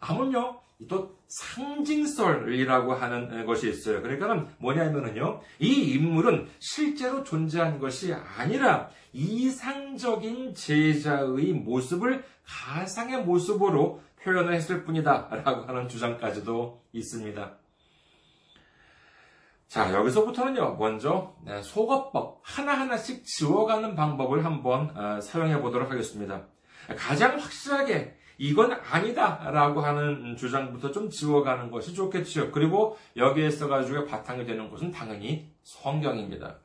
아무튼요, 또 상징설이라고 하는 것이 있어요. 그러니까 뭐냐면은요, 이 인물은 실제로 존재한 것이 아니라 이상적인 제자의 모습을 가상의 모습으로 표현을 했을 뿐이다 라고 하는 주장까지도 있습니다. 자, 여기서부터는요, 먼저 소거법, 하나하나씩 지워가는 방법을 한번 사용해 보도록 하겠습니다. 가장 확실하게 이건 아니다라고 하는 주장부터 좀 지워가는 것이 좋겠지요. 그리고 여기에 써가지고 바탕이 되는 것은 당연히 성경입니다.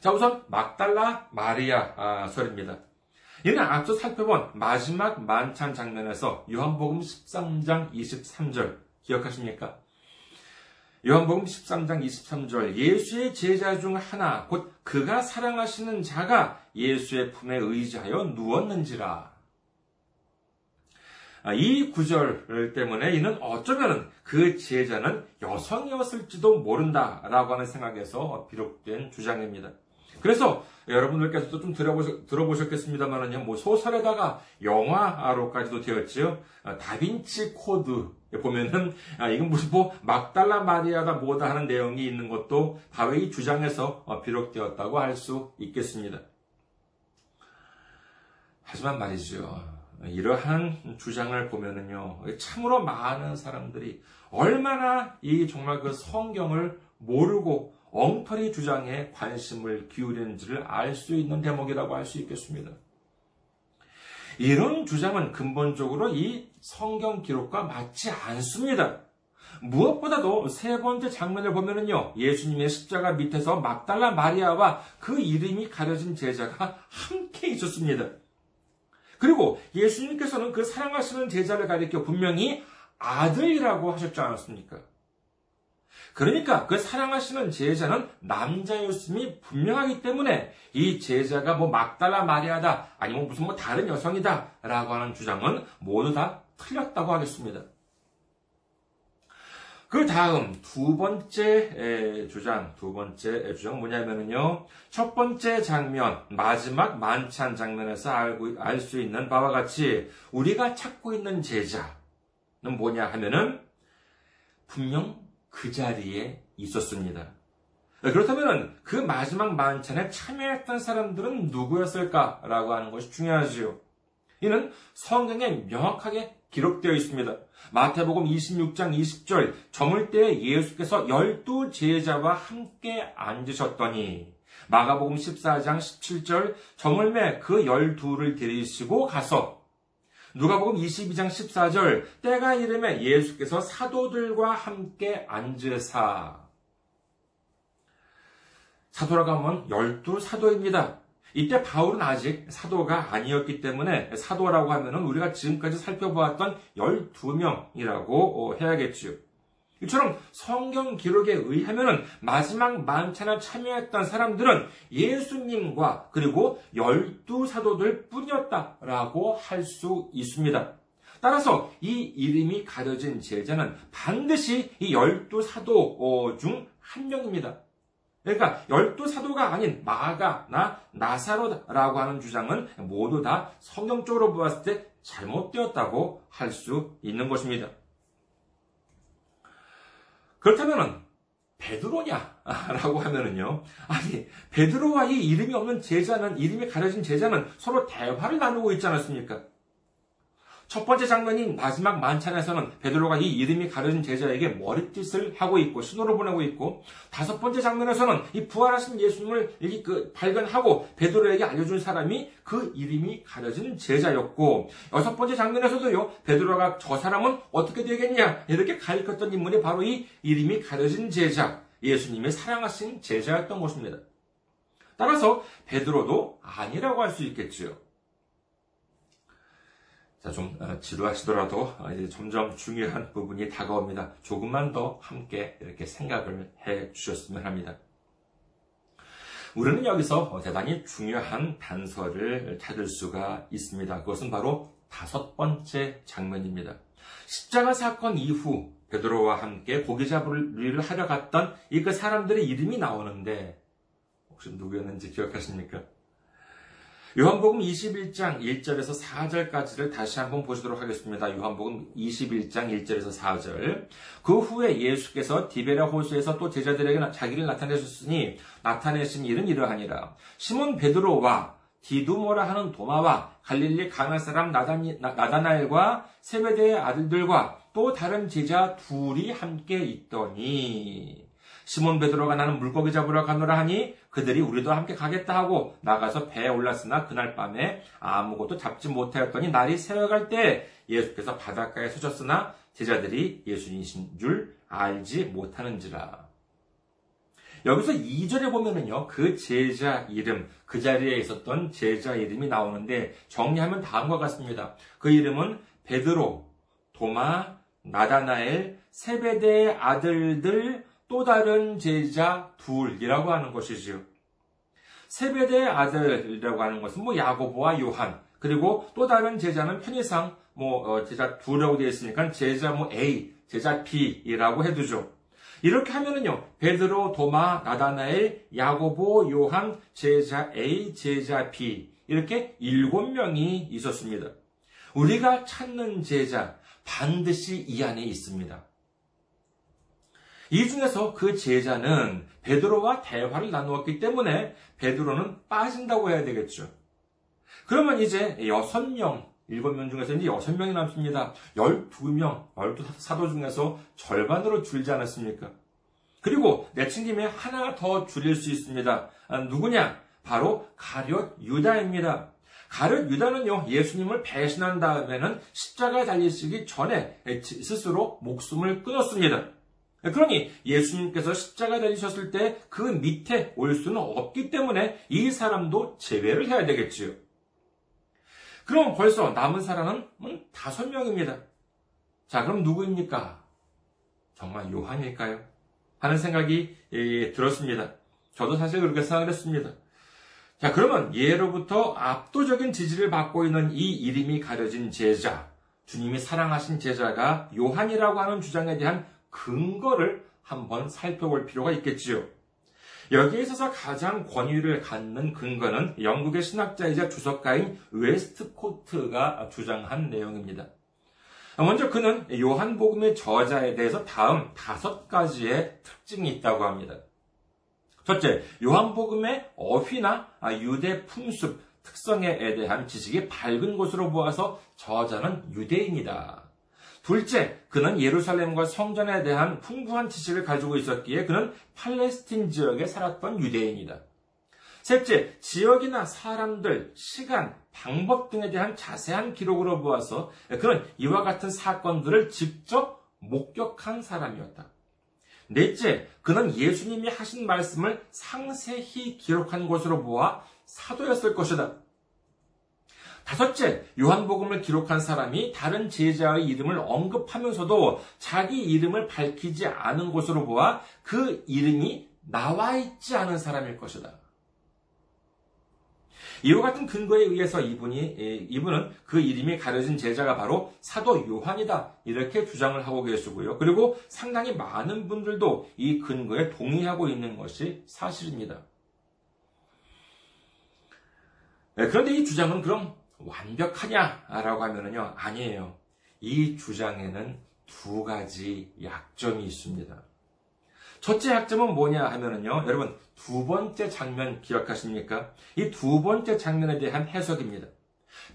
자, 우선 막달라 마리아 설입니다. 이는 앞서 살펴본 마지막 만찬 장면에서 요한복음 13장 23절 기억하십니까? 요한복음 13장 23절, 예수의 제자 중 하나 곧 그가 사랑하시는 자가 예수의 품에 의지하여 누웠는지라. 이 구절 때문에 이는 어쩌면 그 제자는 여성이었을지도 모른다라고 하는 생각에서 비롯된 주장입니다. 그래서 여러분들께서도 좀 들어보셨겠습니다만은요, 소설에다가 영화로까지도 되었지요. 다빈치 코드 보면은 이건 무슨 막달라 마리아다 뭐다 하는 내용이 있는 것도 바로 이 주장에서 비롯되었다고 할 수 있겠습니다. 하지만 말이죠, 이러한 주장을 보면은요, 참으로 많은 사람들이 얼마나 이 정말 그 성경을 모르고 엉터리 주장에 관심을 기울이는지를 알 수 있는 대목이라고 할 수 있겠습니다. 이런 주장은 근본적으로 이 성경 기록과 맞지 않습니다. 무엇보다도 세 번째 장면을 보면은요, 예수님의 십자가 밑에서 막달라 마리아와 그 이름이 가려진 제자가 함께 있었습니다. 그리고 예수님께서는 그 사랑하시는 제자를 가리켜 분명히 아들이라고 하셨지 않았습니까? 그러니까 그 사랑하시는 제자는 남자였음이 분명하기 때문에 이 제자가 막달라 마리아다, 아니면 무슨 다른 여성이다 라고 하는 주장은 모두 다 틀렸다고 하겠습니다. 그 다음 두 번째 주장 뭐냐면은요, 첫 번째 장면, 마지막 만찬 장면에서 알 수 있는 바와 같이 우리가 찾고 있는 제자는 뭐냐 하면은 분명 그 자리에 있었습니다. 그렇다면은 그 마지막 만찬에 참여했던 사람들은 누구였을까라고 하는 것이 중요하지요. 이는 성경에 명확하게 기록되어 있습니다. 마태복음 26장 20절, 저물 때 예수께서 12 제자와 함께 앉으셨더니, 마가복음 14장 17절, 저물매 그 12를 데리시고 가서, 누가복음 22장 14절, 때가 이르매 예수께서 사도들과 함께 앉으사. 사도라고 하면 12 사도입니다. 이때 바울은 아직 사도가 아니었기 때문에 사도라고 하면은 우리가 지금까지 살펴보았던 12명이라고 해야겠지요. 이처럼 성경 기록에 의하면은 마지막 만찬에 참여했던 사람들은 예수님과 그리고 12 사도들 뿐이었다라고 할 수 있습니다. 따라서 이 이름이 가려진 제자는 반드시 이 12 사도 중 한 명입니다. 그러니까 12 사도가 아닌 마가나 나사로라고 하는 주장은 모두 다 성경적으로 보았을 때 잘못되었다고 할 수 있는 것입니다. 그렇다면 베드로냐라고 하면은요, 아니 베드로와 이 이름이 없는 제자는, 이름이 가려진 제자는 서로 대화를 나누고 있지 않았습니까? 첫 번째 장면인 마지막 만찬에서는 베드로가 이 이름이 가려진 제자에게 머리뜻을 하고 있고 신호를 보내고 있고, 다섯 번째 장면에서는 이 부활하신 예수님을 발견하고 베드로에게 알려준 사람이 그 이름이 가려진 제자였고, 여섯 번째 장면에서도요, 베드로가 저 사람은 어떻게 되겠냐 이렇게 가리켰던 인물이 바로 이 이름이 가려진 제자, 예수님의 사랑하신 제자였던 것입니다. 따라서 베드로도 아니라고 할 수 있겠지요. 자, 좀 지루하시더라도 이제 점점 중요한 부분이 다가옵니다. 조금만 더 함께 이렇게 생각을 해 주셨으면 합니다. 우리는 여기서 대단히 중요한 단서를 찾을 수가 있습니다. 그것은 바로 5번째 장면입니다. 십자가 사건 이후 베드로와 함께 고기 잡으러 하러 갔던 이 그 사람들의 이름이 나오는데, 혹시 누구였는지 기억하십니까? 요한복음 21장 1절에서 4절까지를 다시 한번 보시도록 하겠습니다. 요한복음 21장 1절에서 4절. 그 후에 예수께서 디베랴 호수에서 또 제자들에게 자기를 나타내셨으니 나타내신 일은 이러하니라. 시몬 베드로와 디두모라 하는 도마와 갈릴리 가나 사람 나다나엘과 세베대의 아들들과 또 다른 제자 둘이 함께 있더니, 시몬 베드로가 나는 물고기 잡으러 가노라 하니 그들이 우리도 함께 가겠다 하고 나가서 배에 올랐으나 그날 밤에 아무것도 잡지 못하였더니 날이 새어갈 때 예수께서 바닷가에 서셨으나 제자들이 예수님이신 줄 알지 못하는지라. 여기서 2절에 보면은요, 그 제자 이름, 그 자리에 있었던 제자 이름이 나오는데 정리하면 다음과 같습니다. 그 이름은 베드로, 도마, 나다나엘, 세베대의 아들들, 또 다른 제자 둘이라고 하는 것이지요. 세베대의 아들이라고 하는 것은 야고보와 요한, 그리고 또 다른 제자는 편의상 제자 둘이라고 되어 있으니까 제자 A, 제자 B이라고 해두죠. 이렇게 하면은요, 베드로, 도마, 나다나엘, 야고보, 요한, 제자 A, 제자 B, 이렇게 7명이 있었습니다. 우리가 찾는 제자 반드시 이 안에 있습니다. 이 중에서 그 제자는 베드로와 대화를 나누었기 때문에 베드로는 빠진다고 해야 되겠죠. 그러면 이제 6명, 7명 중에서 이제 6명이 남습니다. 12명, 12 사도 중에서 절반으로 줄지 않았습니까? 그리고 내친 김에 하나 더 줄일 수 있습니다. 누구냐? 바로 가룟 유다입니다. 가룟 유다는요, 예수님을 배신한 다음에는 십자가에 달리시기 전에 스스로 목숨을 끊었습니다. 그러니 예수님께서 십자가 달리셨을 때 그 밑에 올 수는 없기 때문에 이 사람도 제외를 해야 되겠지요. 그럼 벌써 남은 사람은 5명입니다. 자, 그럼 누구입니까? 정말 요한일까요? 하는 생각이 들었습니다. 저도 사실 그렇게 생각을 했습니다. 자, 그러면 예로부터 압도적인 지지를 받고 있는 이 이름이 가려진 제자, 주님이 사랑하신 제자가 요한이라고 하는 주장에 대한 근거를 한번 살펴볼 필요가 있겠지요. 여기에 있어서 가장 권위를 갖는 근거는 영국의 신학자이자 주석가인 웨스트코트가 주장한 내용입니다. 먼저 그는 요한복음의 저자에 대해서 다음 5가지의 특징이 있다고 합니다. 첫째, 요한복음의 어휘나 유대 풍습, 특성에 대한 지식이 밝은 곳으로 보아서 저자는 유대인이다. 둘째, 그는 예루살렘과 성전에 대한 풍부한 지식을 가지고 있었기에 그는 팔레스틴 지역에 살았던 유대인이다. 셋째, 지역이나 사람들, 시간, 방법 등에 대한 자세한 기록으로 보아서 그는 이와 같은 사건들을 직접 목격한 사람이었다. 넷째, 그는 예수님이 하신 말씀을 상세히 기록한 것으로 보아 사도였을 것이다. 다섯째, 요한복음을 기록한 사람이 다른 제자의 이름을 언급하면서도 자기 이름을 밝히지 않은 것으로 보아 그 이름이 나와 있지 않은 사람일 것이다. 이와 같은 근거에 의해서 이분은 그 이름이 가려진 제자가 바로 사도 요한이다, 이렇게 주장을 하고 계시고요. 그리고 상당히 많은 분들도 이 근거에 동의하고 있는 것이 사실입니다. 그런데 이 주장은 그럼 완벽하냐라고 하면은요, 아니에요. 이 주장에는 두 가지 약점이 있습니다. 첫째 약점은 뭐냐 하면은요, 여러분, 두 번째 장면 기억하십니까? 이 두 번째 장면에 대한 해석입니다.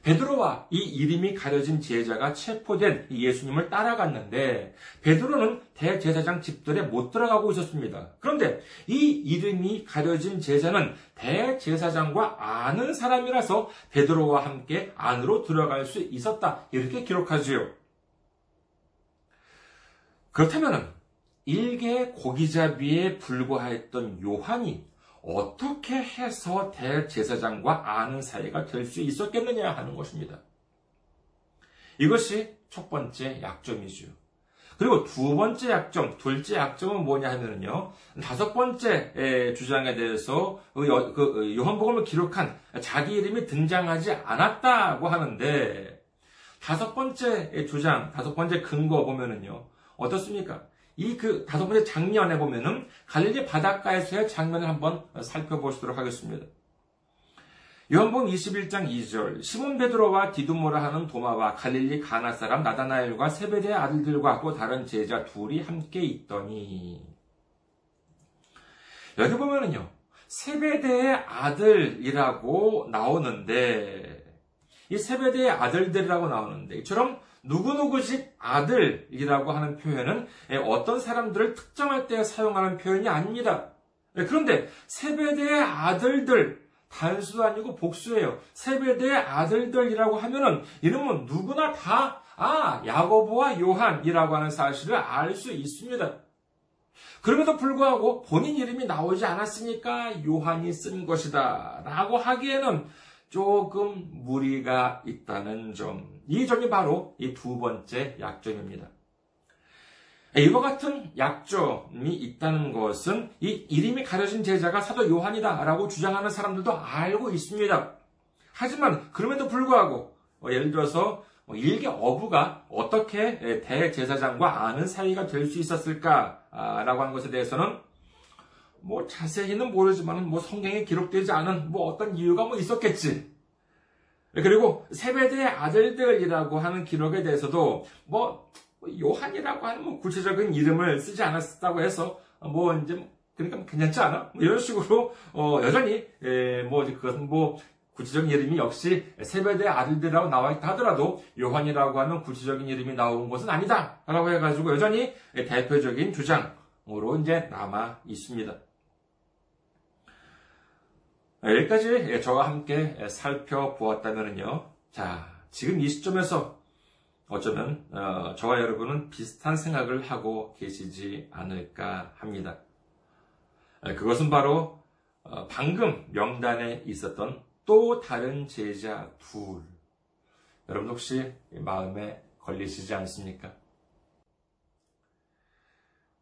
베드로와 이 이름이 가려진 제자가 체포된 예수님을 따라갔는데, 베드로는 대제사장 집들에 못 들어가고 있었습니다. 그런데 이 이름이 가려진 제자는 대제사장과 아는 사람이라서 베드로와 함께 안으로 들어갈 수 있었다, 이렇게 기록하지요. 그렇다면 일개의 고기잡이에 불과했던 요한이 어떻게 해서 대제사장과 아는 사이가 될 수 있었겠느냐 하는 것입니다. 이것이 첫 번째 약점이죠. 그리고 두 번째 약점, 둘째 약점은 뭐냐 하면은요, 다섯 번째 주장에 대해서 요한복음을 기록한 자기 이름이 등장하지 않았다고 하는데, 다섯 번째 주장, 다섯 번째 근거 보면은요, 어떻습니까? 이 다섯 번째 장면에 보면은 갈릴리 바닷가에서의 장면을 한번 살펴보시도록 하겠습니다. 요한복음 21장 2절, 시몬 베드로와 디두모라 하는 도마와 갈릴리 가나 사람 나다나엘과 세베대의 아들들과 또 다른 제자 둘이 함께 있더니, 여기 보면은요, 세베대의 아들이라고 나오는데, 이 세베대의 아들들이라고 나오는데, 이처럼 누구누구 집 아들이라고 하는 표현은 어떤 사람들을 특정할 때 사용하는 표현이 아닙니다. 그런데 세베대의 아들들, 단수도 아니고 복수예요. 세베대의 아들들이라고 하면은 이름은 누구나 다, 야고보와 요한이라고 하는 사실을 알 수 있습니다. 그럼에도 불구하고 본인 이름이 나오지 않았으니까 요한이 쓴 것이다 라고 하기에는 조금 무리가 있다는 점, 이 점이 바로 이 두 번째 약점입니다. 이와 같은 약점이 있다는 것은 이 이름이 가려진 제자가 사도 요한이다 라고 주장하는 사람들도 알고 있습니다. 하지만 그럼에도 불구하고 예를 들어서 일개 어부가 어떻게 대제사장과 아는 사이가 될 수 있었을까라고 하는 것에 대해서는 자세히는 모르지만, 성경에 기록되지 않은, 어떤 이유가 있었겠지. 그리고, 세베대의 아들들이라고 하는 기록에 대해서도, 요한이라고 하는, 구체적인 이름을 쓰지 않았다고 해서, 그러니까 괜찮지 않아? 이런 식으로, 여전히, 그것은 구체적인 이름이 역시 세베대의 아들들이라고 나와 있다 하더라도, 요한이라고 하는 구체적인 이름이 나온 것은 아니다 라고 해가지고, 여전히 대표적인 주장으로 남아 있습니다. 여기까지 저와 함께 살펴보았다면요, 지금 이 시점에서 어쩌면 저와 여러분은 비슷한 생각을 하고 계시지 않을까 합니다. 그것은 바로 방금 명단에 있었던 또 다른 제자 둘, 여러분 혹시 마음에 걸리시지 않습니까?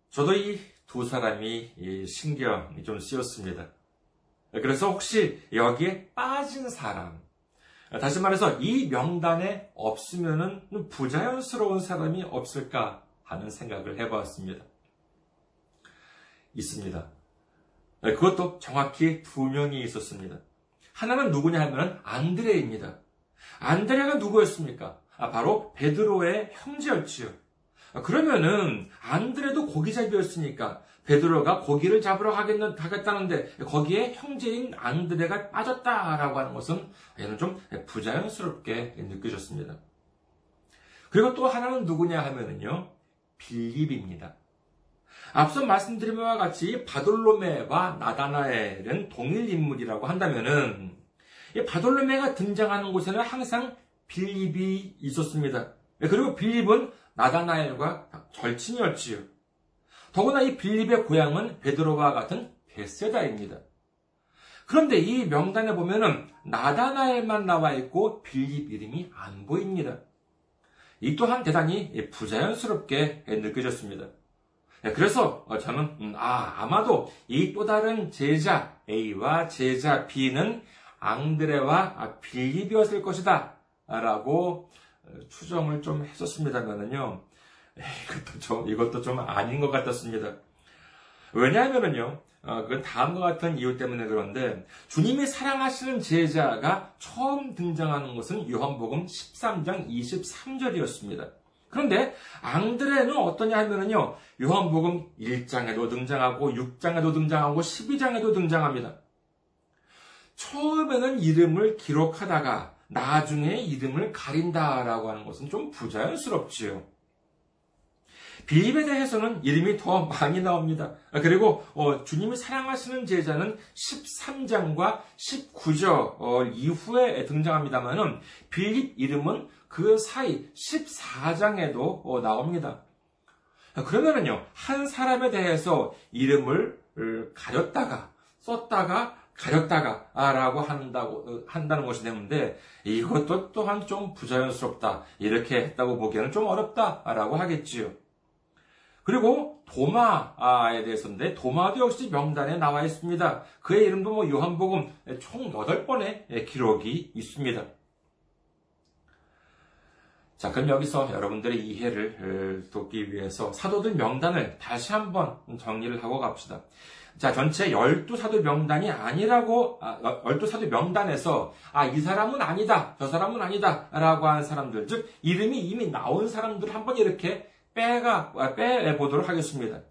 저도 이 두 사람이 신경이 좀 쓰였습니다. 그래서 혹시 여기에 빠진 사람, 다시 말해서 이 명단에 없으면 부자연스러운 사람이 없을까 하는 생각을 해보았습니다. 있습니다. 그것도 정확히 두 명이 있었습니다. 하나는 누구냐 하면 안드레입니다. 안드레가 누구였습니까? 바로 베드로의 형제였지요. 그러면은 안드레도 고기잡이였으니까 베드로가 고기를 잡으러 가겠다는데 거기에 형제인 안드레가 빠졌다라고 하는 것은 얘는 좀 부자연스럽게 느껴졌습니다. 그리고 또 하나는 누구냐 하면은요, 빌립입니다. 앞서 말씀드린 바와 같이 바돌로메와 나다나엘은 동일 인물이라고 한다면은 바돌로메가 등장하는 곳에는 항상 빌립이 있었습니다. 그리고 빌립은 나다나엘과 절친이었지요. 더구나 이 빌립의 고향은 베드로와 같은 벳세다입니다. 그런데 이 명단에 보면은 나다나엘만 나와 있고 빌립 이름이 안 보입니다. 이 또한 대단히 부자연스럽게 느껴졌습니다. 그래서 저는 아마도 이 또 다른 제자 A와 제자 B는 안드레와 빌립이었을 것이다 라고 추정을 좀 했었습니다만은요, 이것도 좀 아닌 것 같았습니다. 왜냐하면은요, 그 다음과 같은 이유 때문에 그런데 주님이 사랑하시는 제자가 처음 등장하는 것은 요한복음 13장 23절이었습니다. 그런데 안드레는 어떠냐 하면은요, 요한복음 1장에도 등장하고 6장에도 등장하고 12장에도 등장합니다. 처음에는 이름을 기록하다가 나중에 이름을 가린다라고 하는 것은 좀 부자연스럽지요. 빌립에 대해서는 이름이 더 많이 나옵니다. 그리고 주님이 사랑하시는 제자는 13장과 19절 이후에 등장합니다만은 빌립 이름은 그 사이 14장에도 나옵니다. 그러면은요, 한 사람에 대해서 이름을 가렸다가 썼다가 가렸다가 라고 한다는 것이 되는데, 이것도 또한 좀 부자연스럽다, 이렇게 했다고 보기에는 좀 어렵다라고 하겠지요. 그리고 도마에 대해서인데, 도마도 역시 명단에 나와 있습니다. 그의 이름도 요한복음 총 8번의 기록이 있습니다. 자, 그럼 여기서 여러분들의 이해를 돕기 위해서 사도들 명단을 다시 한번 정리를 하고 갑시다. 자, 전체 12사도 명단이 아니라고, 12사도 명단에서, 이 사람은 아니다, 저 사람은 아니다, 라고 하는 사람들, 즉, 이름이 이미 나온 사람들 한번 이렇게 빼보도록 하겠습니다.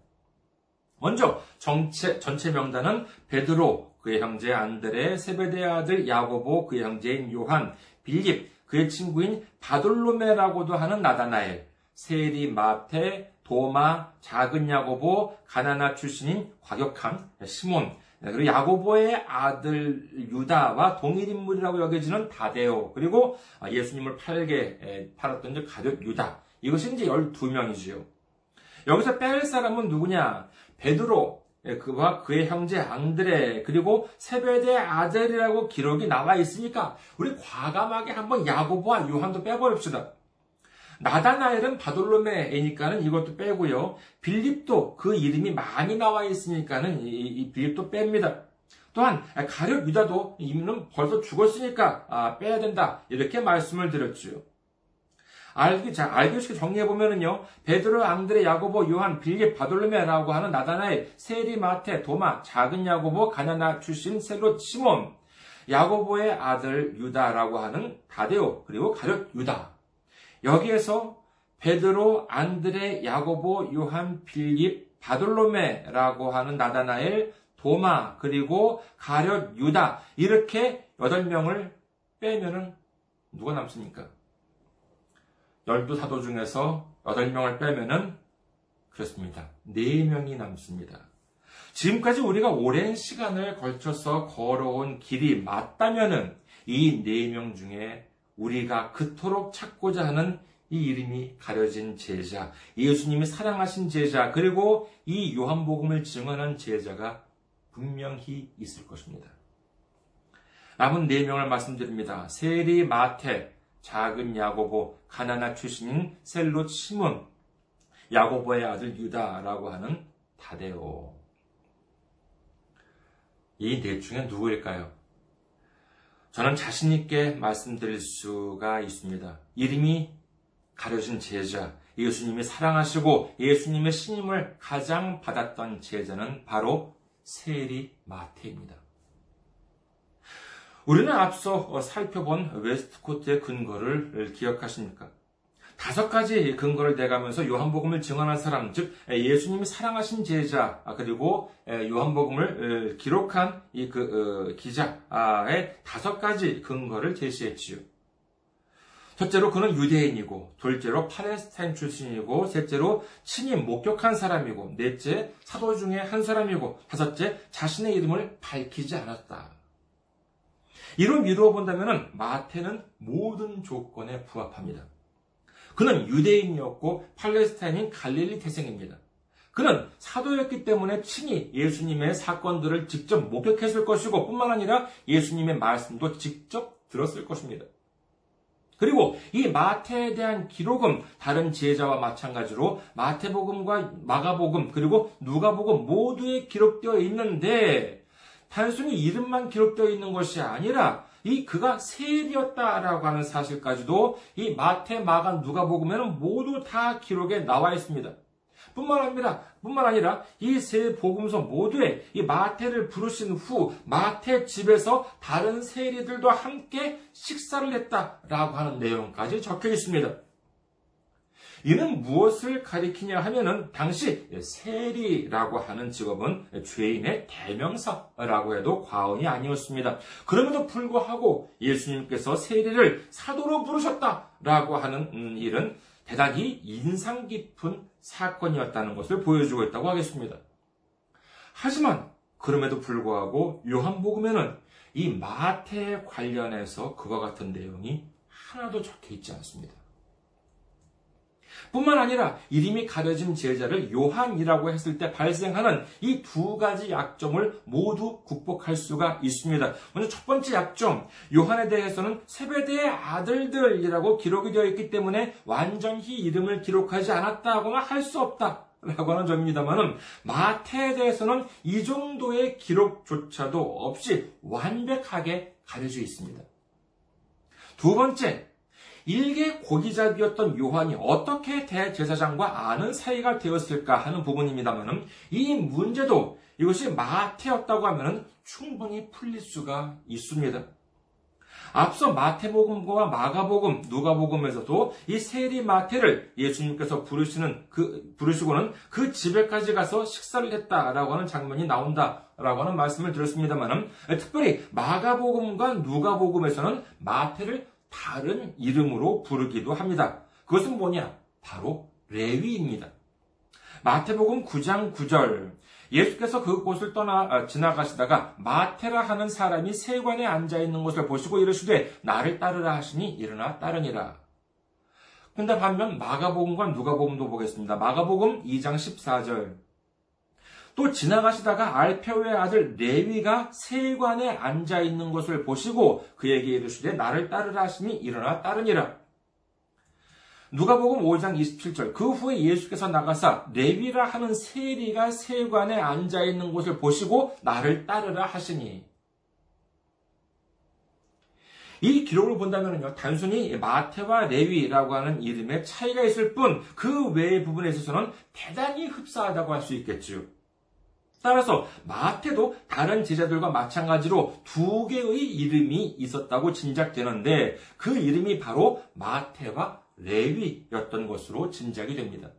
먼저, 전체 명단은 베드로, 그의 형제 안드레, 세베데의 아들 야고보, 그의 형제인 요한, 빌립, 그의 친구인 바돌로메라고도 하는 나다나엘, 세리, 마태, 도마, 작은 야고보, 가나나 출신인 과격한 시몬, 그리고 야고보의 아들 유다와 동일인물이라고 여겨지는 다데오, 그리고 예수님을 팔았던 가룟 유다. 이것이 이제 12명이지요. 여기서 뺄 사람은 누구냐? 베드로, 그와 그의 형제 안드레, 그리고 세베대의 아들이라고 기록이 나와 있으니까 우리 과감하게 한번 야고보와 요한도 빼버립시다. 나다나엘은 바돌로메이니까는 이것도 빼고요. 빌립도 그 이름이 많이 나와 있으니까는 이 빌립도 뺍니다. 또한 가룟 유다도 이름은 벌써 죽었으니까 빼야 된다, 이렇게 말씀을 드렸지요. 알기 쉽게 정리해보면은요, 베드로, 안드레, 야고보, 요한, 빌립, 바돌로메라고 하는 나다나엘, 세리, 마태, 도마, 작은 야고보, 가나나 출신 셀롯, 시몬, 야고보의 아들 유다라고 하는 다데오, 그리고 가룟 유다. 여기에서 베드로, 안드레, 야고보, 요한, 빌립, 바돌로메라고 하는 나다나엘, 도마, 그리고 가룟 유다, 이렇게 8명을 빼면은 누가 남습니까? 12사도 중에서 8명을 빼면은, 그렇습니다, 4명이 남습니다. 지금까지 우리가 오랜 시간을 걸쳐서 걸어온 길이 맞다면은 이 4명 중에 우리가 그토록 찾고자 하는 이 이름이 가려진 제자, 예수님이 사랑하신 제자, 그리고 이 요한복음을 증언한 제자가 분명히 있을 것입니다. 남은 4명을 말씀드립니다. 세리, 마태, 작은 야고보, 가나나 출신인 셀롯 시몬, 야고보의 아들 유다라고 하는 다데오. 이 4 중에 누구일까요? 저는 자신있게 말씀드릴 수가 있습니다. 이름이 가려진 제자, 예수님이 사랑하시고 예수님의 신임을 가장 받았던 제자는 바로 세리 마태입니다. 우리는 앞서 살펴본 웨스트코트의 근거를 기억하십니까? 다섯 가지 근거를 대가면서 요한복음을 증언한 사람, 즉 예수님이 사랑하신 제자, 그리고 요한복음을 기록한 이 기자의 다섯 가지 근거를 제시했지요. 첫째로 그는 유대인이고, 둘째로 팔레스타인 출신이고, 셋째로 친히 목격한 사람이고, 넷째 사도 중에 한 사람이고, 다섯째 자신의 이름을 밝히지 않았다. 이로 미루어 본다면 마태는 모든 조건에 부합합니다. 그는 유대인이었고 팔레스타인인 갈릴리 태생입니다. 그는 사도였기 때문에 친히 예수님의 사건들을 직접 목격했을 것이고, 뿐만 아니라 예수님의 말씀도 직접 들었을 것입니다. 그리고 이 마태에 대한 기록은 다른 제자와 마찬가지로 마태복음과 마가복음 그리고 누가복음 모두에 기록되어 있는데, 단순히 이름만 기록되어 있는 것이 아니라 이 그가 세리였다라고 하는 사실까지도 이 마태, 마가, 누가복음에는 모두 다 기록에 나와 있습니다. 뿐만 아니라 이 세 복음서 모두에 이 마태를 부르신 후 마태 집에서 다른 세리들도 함께 식사를 했다라고 하는 내용까지 적혀 있습니다. 이는 무엇을 가리키냐 하면은, 당시 세리라고 하는 직업은 죄인의 대명사라고 해도 과언이 아니었습니다. 그럼에도 불구하고 예수님께서 세리를 사도로 부르셨다라고 하는 일은 대단히 인상 깊은 사건이었다는 것을 보여주고 있다고 하겠습니다. 하지만 그럼에도 불구하고 요한복음에는 이 마태에 관련해서 그와 같은 내용이 하나도 적혀 있지 않습니다. 뿐만 아니라 이름이 가려진 제자를 요한이라고 했을 때 발생하는 이 두 가지 약점을 모두 극복할 수가 있습니다. 먼저 첫 번째 약점, 요한에 대해서는 세베대의 아들들이라고 기록이 되어 있기 때문에 완전히 이름을 기록하지 않았다거나 할 수 없다라고 하는 점입니다만, 마태에 대해서는 이 정도의 기록조차도 없이 완벽하게 가려져 있습니다. 두 번째, 일개 고기잡이였던 요한이 어떻게 대제사장과 아는 사이가 되었을까 하는 부분입니다만, 이 문제도 이것이 마태였다고 하면 충분히 풀릴 수가 있습니다. 앞서 마태복음과 마가복음, 누가복음에서도 이 세리 마태를 예수님께서 부르시고는 그 집에까지 가서 식사를 했다라고 하는 장면이 나온다라고 하는 말씀을 드렸습니다만, 특별히 마가복음과 누가복음에서는 마태를 다른 이름으로 부르기도 합니다. 그것은 뭐냐? 바로 레위입니다. 마태복음 9장 9절, 예수께서 그곳을 지나가시다가 마태라 하는 사람이 세관에 앉아있는 것을 보시고 이르시되 나를 따르라 하시니 일어나 따르니라. 근데 반면 마가복음과 누가복음도 보겠습니다. 마가복음 2장 14절, 또 지나가시다가 알페오의 아들 레위가 세관에 앉아있는 것을 보시고 그에게 이르시되 나를 따르라 하시니 일어나 따르니라. 누가복음 5장 27절, 그 후에 예수께서 나가사 레위라 하는 세리가 세관에 앉아있는 것을 보시고 나를 따르라 하시니. 이 기록을 본다면요, 단순히 마태와 레위라고 하는 이름의 차이가 있을 뿐 그 외의 부분에 있어서는 대단히 흡사하다고 할 수 있겠지요. 따라서 마태도 다른 제자들과 마찬가지로 두 개의 이름이 있었다고 짐작되는데, 그 이름이 바로 마태와 레위였던 것으로 짐작이 됩니다.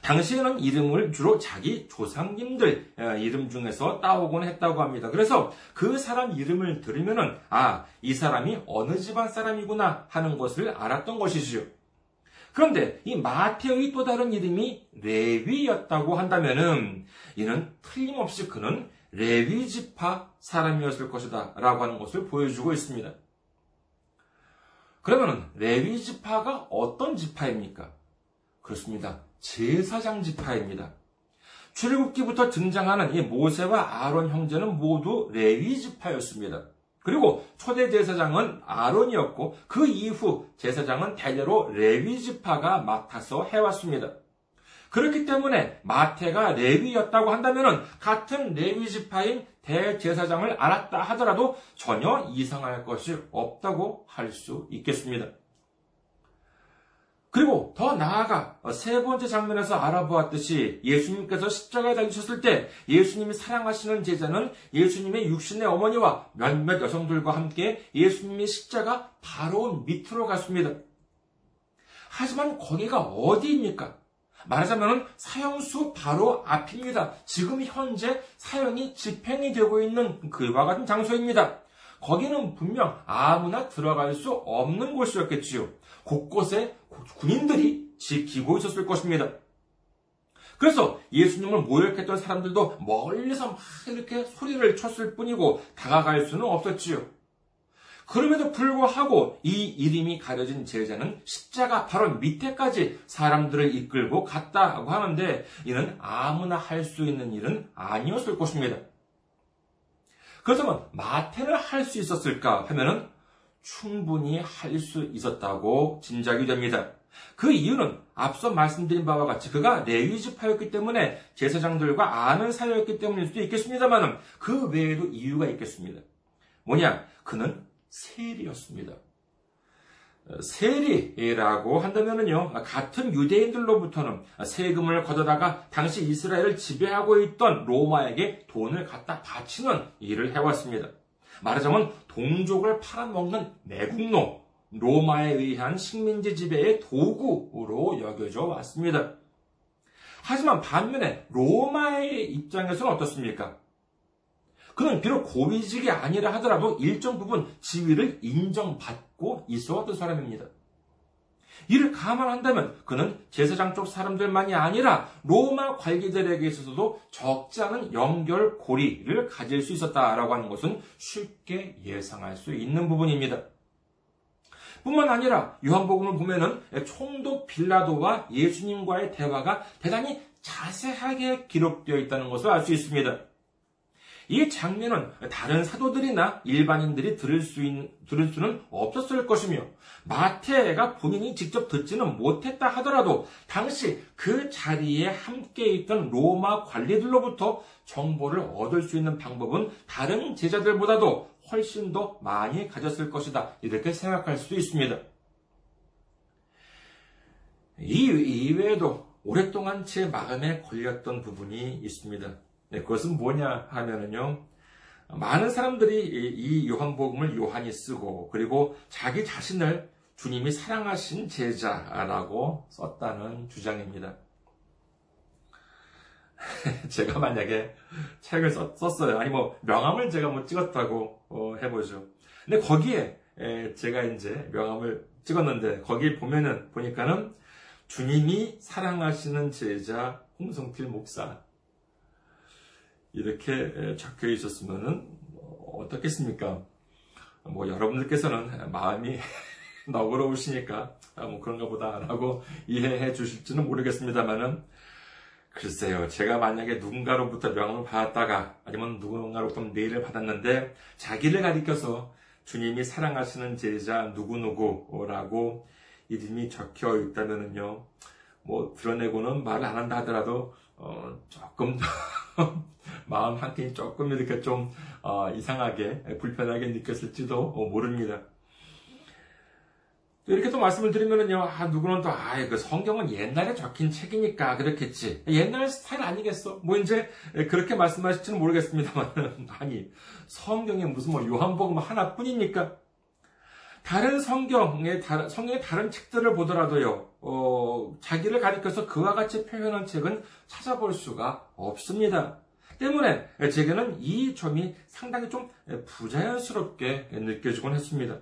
당시에는 이름을 주로 자기 조상님들 이름 중에서 따오곤 했다고 합니다. 그래서 그 사람 이름을 들으면은, 아, 이 사람이 어느 집안 사람이구나 하는 것을 알았던 것이지요. 그런데 이 마태의 또 다른 이름이 레위였다고 한다면은, 이는 틀림없이 그는 레위 지파 사람이었을 것이다 라고 하는 것을 보여주고 있습니다. 그러면은 레위 지파가 어떤 지파입니까? 그렇습니다. 제사장 지파입니다. 출애굽기부터 등장하는 이 모세와 아론 형제는 모두 레위 지파였습니다. 그리고 초대 제사장은 아론이었고, 그 이후 제사장은 대대로 레위 지파가 맡아서 해왔습니다. 그렇기 때문에 마태가 레위였다고 한다면 같은 레위 지파인 대제사장을 알았다 하더라도 전혀 이상할 것이 없다고 할 수 있겠습니다. 그리고 더 나아가 세 번째 장면에서 알아보았듯이 예수님께서 십자가에 달리셨을 때 예수님이 사랑하시는 제자는 예수님의 육신의 어머니와 몇몇 여성들과 함께 예수님의 십자가 바로 밑으로 갔습니다. 하지만 거기가 어디입니까? 말하자면 사형수 바로 앞입니다. 지금 현재 사형이 집행이 되고 있는 그와 같은 장소입니다. 거기는 분명 아무나 들어갈 수 없는 곳이었겠지요. 곳곳에 군인들이 지키고 있었을 것입니다. 그래서 예수님을 모욕했던 사람들도 멀리서 막 이렇게 소리를 쳤을 뿐이고 다가갈 수는 없었지요. 그럼에도 불구하고 이 이름이 가려진 제자는 십자가 바로 밑에까지 사람들을 이끌고 갔다고 하는데, 이는 아무나 할 수 있는 일은 아니었을 것입니다. 그렇다면 마태를 할 수 있었을까 하면은 충분히 할 수 있었다고 짐작이 됩니다. 그 이유는 앞서 말씀드린 바와 같이 그가 레위지파였기 때문에 제사장들과 아는 사이였기 때문일 수도 있겠습니다만, 그 외에도 이유가 있겠습니다. 뭐냐? 그는 세리였습니다. 세리라고 한다면은요, 같은 유대인들로부터는 세금을 걷어다가 당시 이스라엘을 지배하고 있던 로마에게 돈을 갖다 바치는 일을 해왔습니다. 말하자면 동족을 팔아먹는 매국노, 로마에 의한 식민지 지배의 도구로 여겨져 왔습니다. 하지만 반면에 로마의 입장에서는 어떻습니까? 그는 비록 고위직이 아니라 하더라도 일정 부분 지위를 인정받고 있어왔던 사람입니다. 이를 감안한다면 그는 제사장 쪽 사람들만이 아니라 로마 관리들에게 있어서도 적지 않은 연결고리를 가질 수 있었다라고 하는 것은 쉽게 예상할 수 있는 부분입니다. 뿐만 아니라 요한복음을 보면은 총독 빌라도와 예수님과의 대화가 대단히 자세하게 기록되어 있다는 것을 알 수 있습니다. 이 장면은 다른 사도들이나 일반인들이 들을 수는 없었을 것이며, 마태가 본인이 직접 듣지는 못했다 하더라도 당시 그 자리에 함께 있던 로마 관리들로부터 정보를 얻을 수 있는 방법은 다른 제자들보다도 훨씬 더 많이 가졌을 것이다, 이렇게 생각할 수도 있습니다. 이 이외에도 오랫동안 제 마음에 걸렸던 부분이 있습니다. 네, 그것은 뭐냐 하면은요, 많은 사람들이 이 요한복음을 요한이 쓰고, 그리고 자기 자신을 주님이 사랑하신 제자라고 썼다는 주장입니다. 제가 만약에 책을 썼어요. 아니 명함을 제가 찍었다고 해보죠. 근데 거기에 제가 이제 명함을 찍었는데, 거기 보니까는 주님이 사랑하시는 제자 홍성필 목사, 이렇게 적혀 있었으면은 어떻겠습니까? 여러분들께서는 마음이 너그러우시니까 그런가 보다라고 이해해 주실지는 모르겠습니다만은, 글쎄요, 제가 만약에 누군가로부터 명함을 받았다가, 아니면 누군가로부터 메일을 받았는데 자기를 가리켜서 주님이 사랑하시는 제자 누구누구라고 이름이 적혀 있다면은요, 드러내고는 말을 안 한다 하더라도 조금 마음 한 켠이 조금 이렇게 좀 이상하게 불편하게 느꼈을지도 모릅니다. 이렇게 또 말씀을 드리면은요, 누구는 또 성경은 옛날에 적힌 책이니까 그렇겠지, 옛날 스타일 아니겠어, 이제 그렇게 말씀하실지는 모르겠습니다만, 성경이 무슨 요한복음 하나뿐이니까. 다른 성경의 다른 책들을 보더라도요, 자기를 가리켜서 그와 같이 표현한 책은 찾아볼 수가 없습니다. 때문에 제게는 이 점이 상당히 좀 부자연스럽게 느껴지곤 했습니다.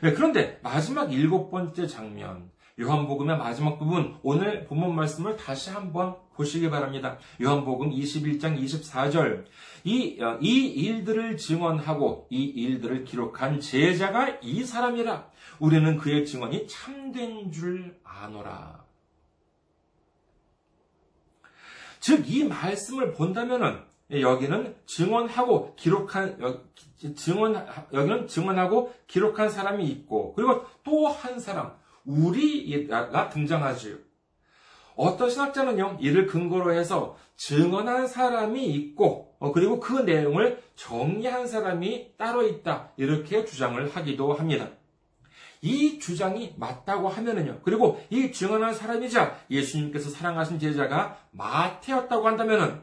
그런데 마지막 7번째 장면, 요한복음의 마지막 부분, 오늘 본문 말씀을 다시 한번 보시기 바랍니다. 요한복음 21장 24절. 이 일들을 증언하고 이 일들을 기록한 제자가 이 사람이라. 우리는 그의 증언이 참된 줄 아노라. 즉, 이 말씀을 본다면은 여기는 증언하고 기록한 사람이 있고, 그리고 또 한 사람, 우리가 등장하지요. 어떤 신학자는요, 이를 근거로 해서 증언한 사람이 있고, 그리고 그 내용을 정리한 사람이 따로 있다, 이렇게 주장을 하기도 합니다. 이 주장이 맞다고 하면은요, 그리고 이 증언한 사람이자 예수님께서 사랑하신 제자가 마태였다고 한다면은,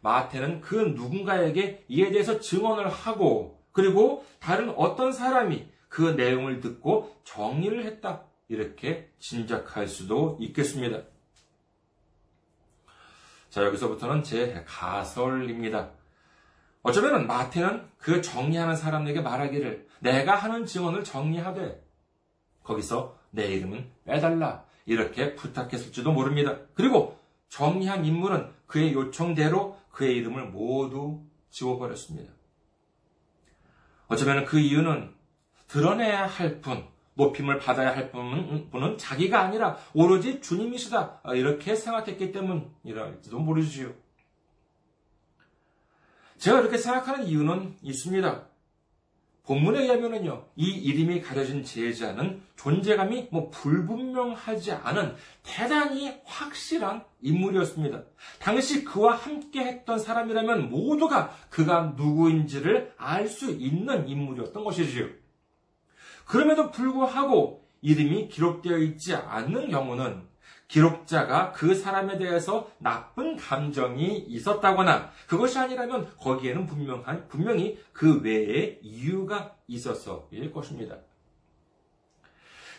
마태는 그 누군가에게 이에 대해서 증언을 하고, 그리고 다른 어떤 사람이 그 내용을 듣고 정리를 했다, 이렇게 짐작할 수도 있겠습니다. 자, 여기서부터는 제 가설입니다. 어쩌면 마태는 그 정리하는 사람에게 말하기를 내가 하는 증언을 정리하되 거기서 내 이름은 빼달라 이렇게 부탁했을지도 모릅니다. 그리고 정리한 인물은 그의 요청대로 그의 이름을 모두 지워버렸습니다. 어쩌면 그 이유는 드러내야 할 뿐, 높임을 받아야 할 분은 자기가 아니라 오로지 주님이시다 이렇게 생각했기 때문이랄지도 모르지요. 제가 이렇게 생각하는 이유는 있습니다. 본문에 의하면은요, 이 이름이 가려진 제자는 존재감이 불분명하지 않은 대단히 확실한 인물이었습니다. 당시 그와 함께 했던 사람이라면 모두가 그가 누구인지를 알 수 있는 인물이었던 것이지요. 그럼에도 불구하고 이름이 기록되어 있지 않는 경우는 기록자가 그 사람에 대해서 나쁜 감정이 있었다거나 그것이 아니라면 거기에는 분명히 그 외에 이유가 있어서일 것입니다.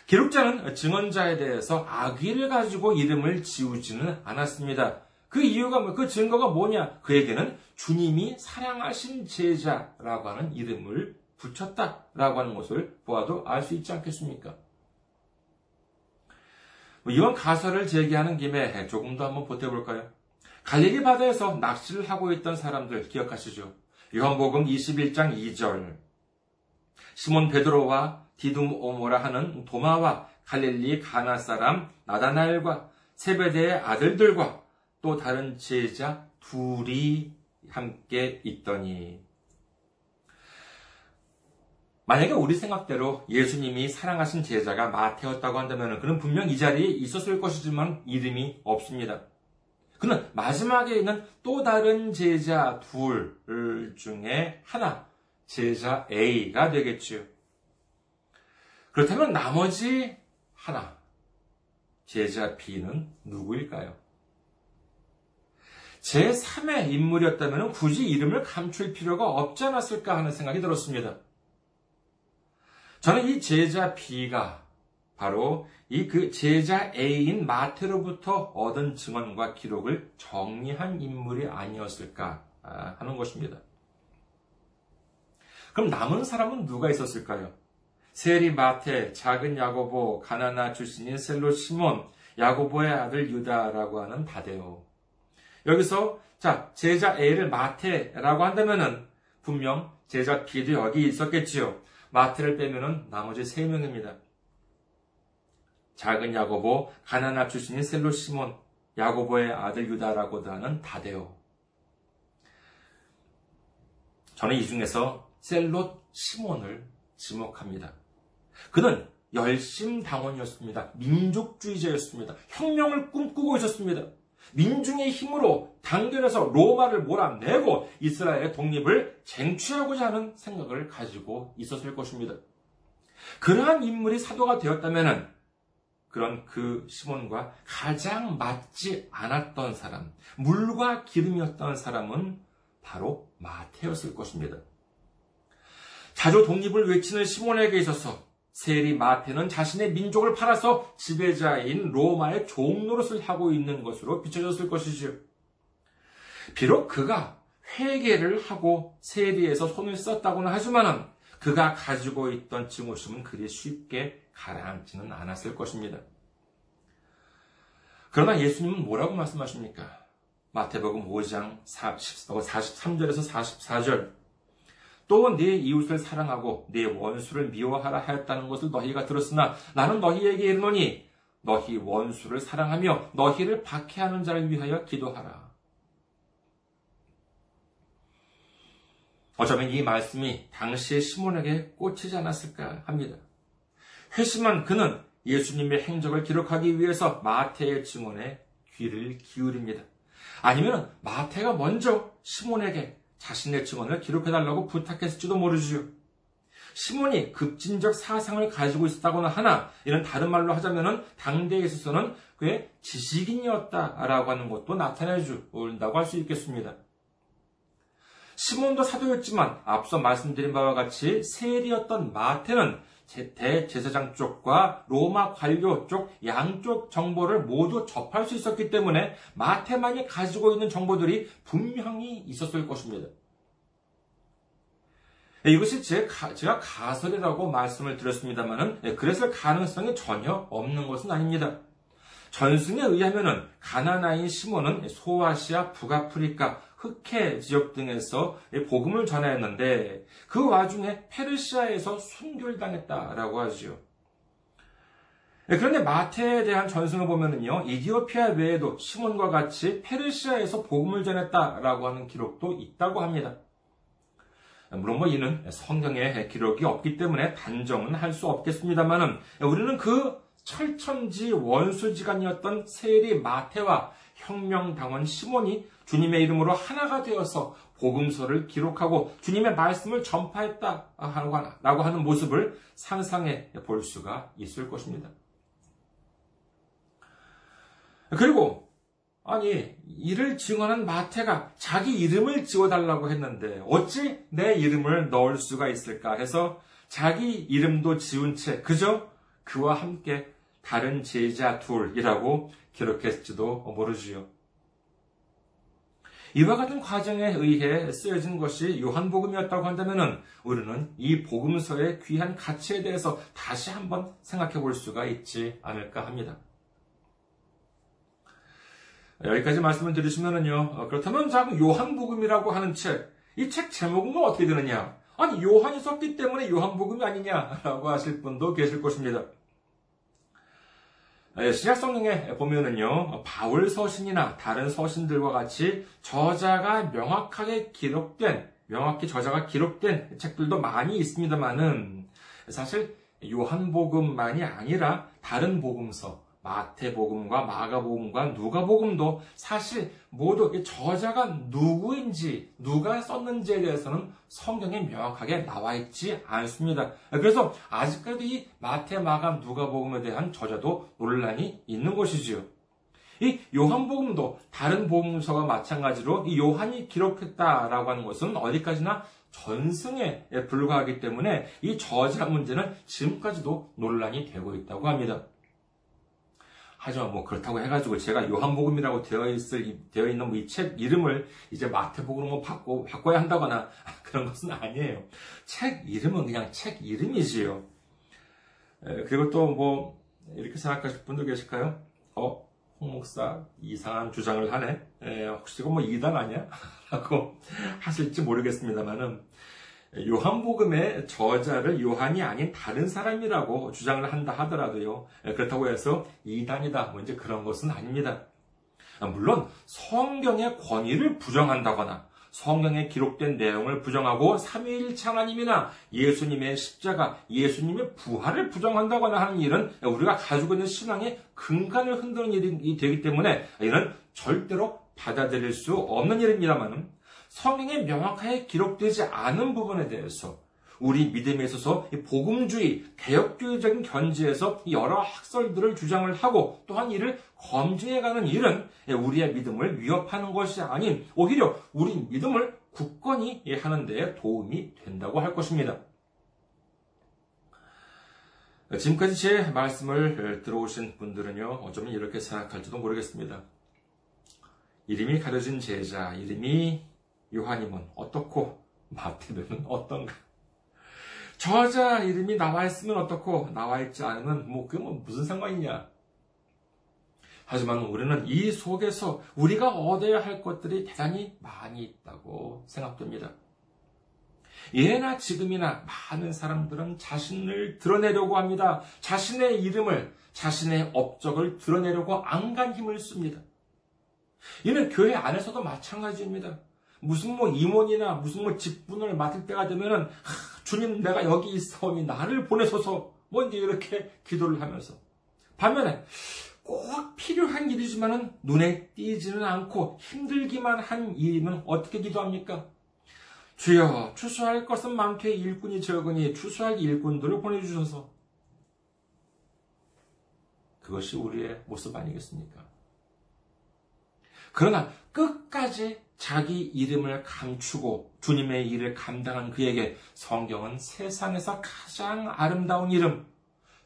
기록자는 증언자에 대해서 악의를 가지고 이름을 지우지는 않았습니다. 그 이유가, 그 증거가 뭐냐? 그에게는 주님이 사랑하신 제자라고 하는 이름을 붙였다라고 하는 것을 보아도 알 수 있지 않겠습니까? 이런 가설을 제기하는 김에 조금 더 한번 보태볼까요? 갈릴리 바다에서 낚시를 하고 있던 사람들 기억하시죠? 요한복음 21장 2절 시몬 베드로와 디둠 오모라 하는 도마와 갈릴리 가나 사람 나다나엘과 세베대의 아들들과 또 다른 제자 둘이 함께 있더니, 만약에 우리 생각대로 예수님이 사랑하신 제자가 마태였다고 한다면 그는 분명 이 자리에 있었을 것이지만 이름이 없습니다. 그는 마지막에 있는 또 다른 제자 둘 중에 하나, 제자 A가 되겠지요. 그렇다면 나머지 하나, 제자 B는 누구일까요? 제3의 인물이었다면 굳이 이름을 감출 필요가 없지 않았을까 하는 생각이 들었습니다. 저는 이 제자 B가 바로 이 그 제자 A인 마태로부터 얻은 증언과 기록을 정리한 인물이 아니었을까 하는 것입니다. 그럼 남은 사람은 누가 있었을까요? 세리 마태, 작은 야고보, 가나나 출신인 셀로 시몬, 야고보의 아들 유다라고 하는 다데오. 여기서 자, 제자 A를 마태라고 한다면은 분명 제자 B도 여기 있었겠지요. 마태를 빼면은 나머지 3명입니다. 작은 야고보, 가나나 출신인 셀로 시몬, 야고보의 아들 유다라고도 하는 다데오. 저는 이 중에서 셀롯 시몬을 지목합니다. 그는 열심당원이었습니다. 민족주의자였습니다. 혁명을 꿈꾸고 있었습니다. 민중의 힘으로 단결해서 로마를 몰아내고 이스라엘의 독립을 쟁취하고자 하는 생각을 가지고 있었을 것입니다. 그러한 인물이 사도가 되었다면 그런 그 시몬과 가장 맞지 않았던 사람, 물과 기름이었던 사람은 바로 마태였을 것입니다. 자주 독립을 외치는 시몬에게 있어서 세리 마태는 자신의 민족을 팔아서 지배자인 로마의 종노릇을 하고 있는 것으로 비춰졌을 것이지요. 비록 그가 회개를 하고 세리에서 손을 썼다고는 하지만은 그가 가지고 있던 증오심은 그리 쉽게 가라앉지는 않았을 것입니다. 그러나 예수님은 뭐라고 말씀하십니까? 마태복음 5장 43절에서 44절. 또 네 이웃을 사랑하고 네 원수를 미워하라 하였다는 것을 너희가 들었으나 나는 너희에게 이르노니 너희 원수를 사랑하며 너희를 박해하는 자를 위하여 기도하라. 어쩌면 이 말씀이 당시의 시몬에게 꽂히지 않았을까 합니다. 회심한 그는 예수님의 행적을 기록하기 위해서 마태의 증언에 귀를 기울입니다. 아니면 마태가 먼저 시몬에게 자신의 증언을 기록해달라고 부탁했을지도 모르지요. 시몬이 급진적 사상을 가지고 있었다거나 하나, 이런 다른 말로 하자면은 당대에 있어서는 그의 지식인이었다라고 하는 것도 나타내준다고 할 수 있겠습니다. 시몬도 사도였지만 앞서 말씀드린 바와 같이 세리였던 마태는 대제사장 쪽과 로마 관료 쪽 양쪽 정보를 모두 접할 수 있었기 때문에 마태만이 가지고 있는 정보들이 분명히 있었을 것입니다. 이것이 제가 가설이라고 말씀을 드렸습니다만 그랬을 가능성이 전혀 없는 것은 아닙니다. 전승에 의하면 가나나인 시몬은 소아시아, 북아프리카, 흑해 지역 등에서 복음을 전하였는데 그 와중에 페르시아에서 순교당했다라고 하지요. 그런데 마태에 대한 전승을 보면은요, 이디오피아 외에도 시몬과 같이 페르시아에서 복음을 전했다라고 하는 기록도 있다고 합니다. 물론 이는 성경에 기록이 없기 때문에 단정은 할 수 없겠습니다만은 우리는 그 철천지 원수지간이었던 세리 마태와 혁명당원 시몬이 주님의 이름으로 하나가 되어서 복음서를 기록하고 주님의 말씀을 전파했다라고 하는 모습을 상상해 볼 수가 있을 것입니다. 그리고 이를 증언한 마태가 자기 이름을 지워달라고 했는데 어찌 내 이름을 넣을 수가 있을까 해서 자기 이름도 지운 채 그저 그와 함께 다른 제자 둘이라고 기록했을지도 모르지요. 이와 같은 과정에 의해 쓰여진 것이 요한복음이었다고 한다면 우리는 이 복음서의 귀한 가치에 대해서 다시 한번 생각해 볼 수가 있지 않을까 합니다. 여기까지 말씀을 들으시면은요, 그렇다면 요한복음이라고 하는 책, 이 책 제목은 어떻게 되느냐? 요한이 썼기 때문에 요한복음이 아니냐라고 하실 분도 계실 것입니다. 신약성경에 보면은요, 바울 서신이나 다른 서신들과 같이 명확히 저자가 기록된 책들도 많이 있습니다만은 사실 요한복음만이 아니라 다른 복음서, 마태복음과 마가복음과 누가복음도 사실 모두 저자가 누구인지 누가 썼는지에 대해서는 성경에 명확하게 나와 있지 않습니다. 그래서 아직까지 이 마태, 마가, 누가복음에 대한 저자도 논란이 있는 것이지요. 이 요한복음도 다른 복음서와 마찬가지로 이 요한이 기록했다라고 하는 것은 어디까지나 전승에 불과하기 때문에 이 저자 문제는 지금까지도 논란이 되고 있다고 합니다. 하지만 그렇다고 해가지고 제가 요한복음이라고 되어 있는 이 책 이름을 이제 마태복음으로 바꿔야 한다거나 그런 것은 아니에요. 책 이름은 그냥 책 이름이지요. 그리고 또 이렇게 생각하실 분도 계실까요? 홍 목사 이상한 주장을 하네. 혹시 이거 이단 아니야? 라고 하실지 모르겠습니다만은 요한복음의 저자를 요한이 아닌 다른 사람이라고 주장을 한다 하더라도요, 그렇다고 해서 이단이다 이제 그런 것은 아닙니다. 물론 성경의 권위를 부정한다거나 성경에 기록된 내용을 부정하고 삼위일체 하나님이나 예수님의 십자가, 예수님의 부활을 부정한다거나 하는 일은 우리가 가지고 있는 신앙의 근간을 흔드는 일이 되기 때문에 이는 절대로 받아들일 수 없는 일입니다만은 성경에 명확하게 기록되지 않은 부분에 대해서 우리 믿음에 있어서 복음주의, 개혁주의적인 견지에서 여러 학설들을 주장을 하고 또한 이를 검증해가는 일은 우리의 믿음을 위협하는 것이 아닌 오히려 우리 믿음을 굳건히 하는 데에 도움이 된다고 할 것입니다. 지금까지 제 말씀을 들어오신 분들은요, 어쩌면 이렇게 생각할지도 모르겠습니다. 이름이 가려진 제자, 이름이 요한이면 어떻고 마태는 어떤가? 저자 이름이 나와 있으면 어떻고 나와 있지 않으면 그게 무슨 상관이냐? 하지만 우리는 이 속에서 우리가 얻어야 할 것들이 대단히 많이 있다고 생각됩니다. 예나 지금이나 많은 사람들은 자신을 드러내려고 합니다. 자신의 이름을, 자신의 업적을 드러내려고 안간 힘을 씁니다. 이는 교회 안에서도 마찬가지입니다. 무슨 임원이나 무슨 직분을 맡을 때가 되면은 주님 내가 여기 있어오니 나를 보내소서 이렇게 기도를 하면서 반면에 꼭 필요한 일이지만은 눈에 띄지는 않고 힘들기만 한 일이면 어떻게 기도합니까? 주여 추수할 것은 많되 일꾼이 적으니 추수할 일꾼들을 보내주셔서. 그것이 우리의 모습 아니겠습니까? 그러나 끝까지 자기 이름을 감추고 주님의 일을 감당한 그에게 성경은 세상에서 가장 아름다운 이름,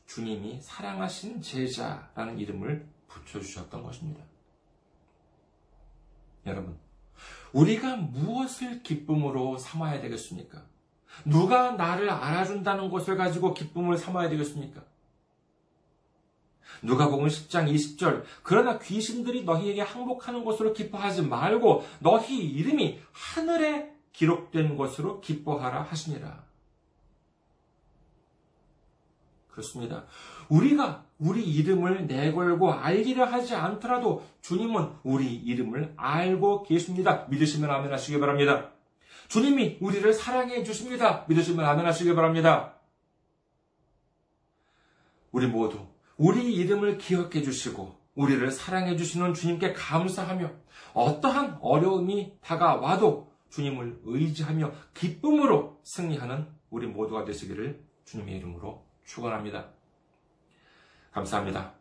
주님이 사랑하신 제자라는 이름을 붙여주셨던 것입니다. 여러분, 우리가 무엇을 기쁨으로 삼아야 되겠습니까? 누가 나를 알아준다는 것을 가지고 기쁨을 삼아야 되겠습니까? 누가복음 10장 20절, 그러나 귀신들이 너희에게 항복하는 것으로 기뻐하지 말고 너희 이름이 하늘에 기록된 것으로 기뻐하라 하시니라. 그렇습니다. 우리가 우리 이름을 내걸고 알기를 하지 않더라도 주님은 우리 이름을 알고 계십니다. 믿으시면 아멘 하시기 바랍니다. 주님이 우리를 사랑해 주십니다. 믿으시면 아멘 하시기 바랍니다. 우리 모두 우리 이름을 기억해 주시고 우리를 사랑해 주시는 주님께 감사하며 어떠한 어려움이 다가와도 주님을 의지하며 기쁨으로 승리하는 우리 모두가 되시기를 주님의 이름으로 축원합니다. 감사합니다.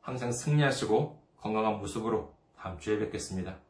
항상 승리하시고 건강한 모습으로 다음 주에 뵙겠습니다.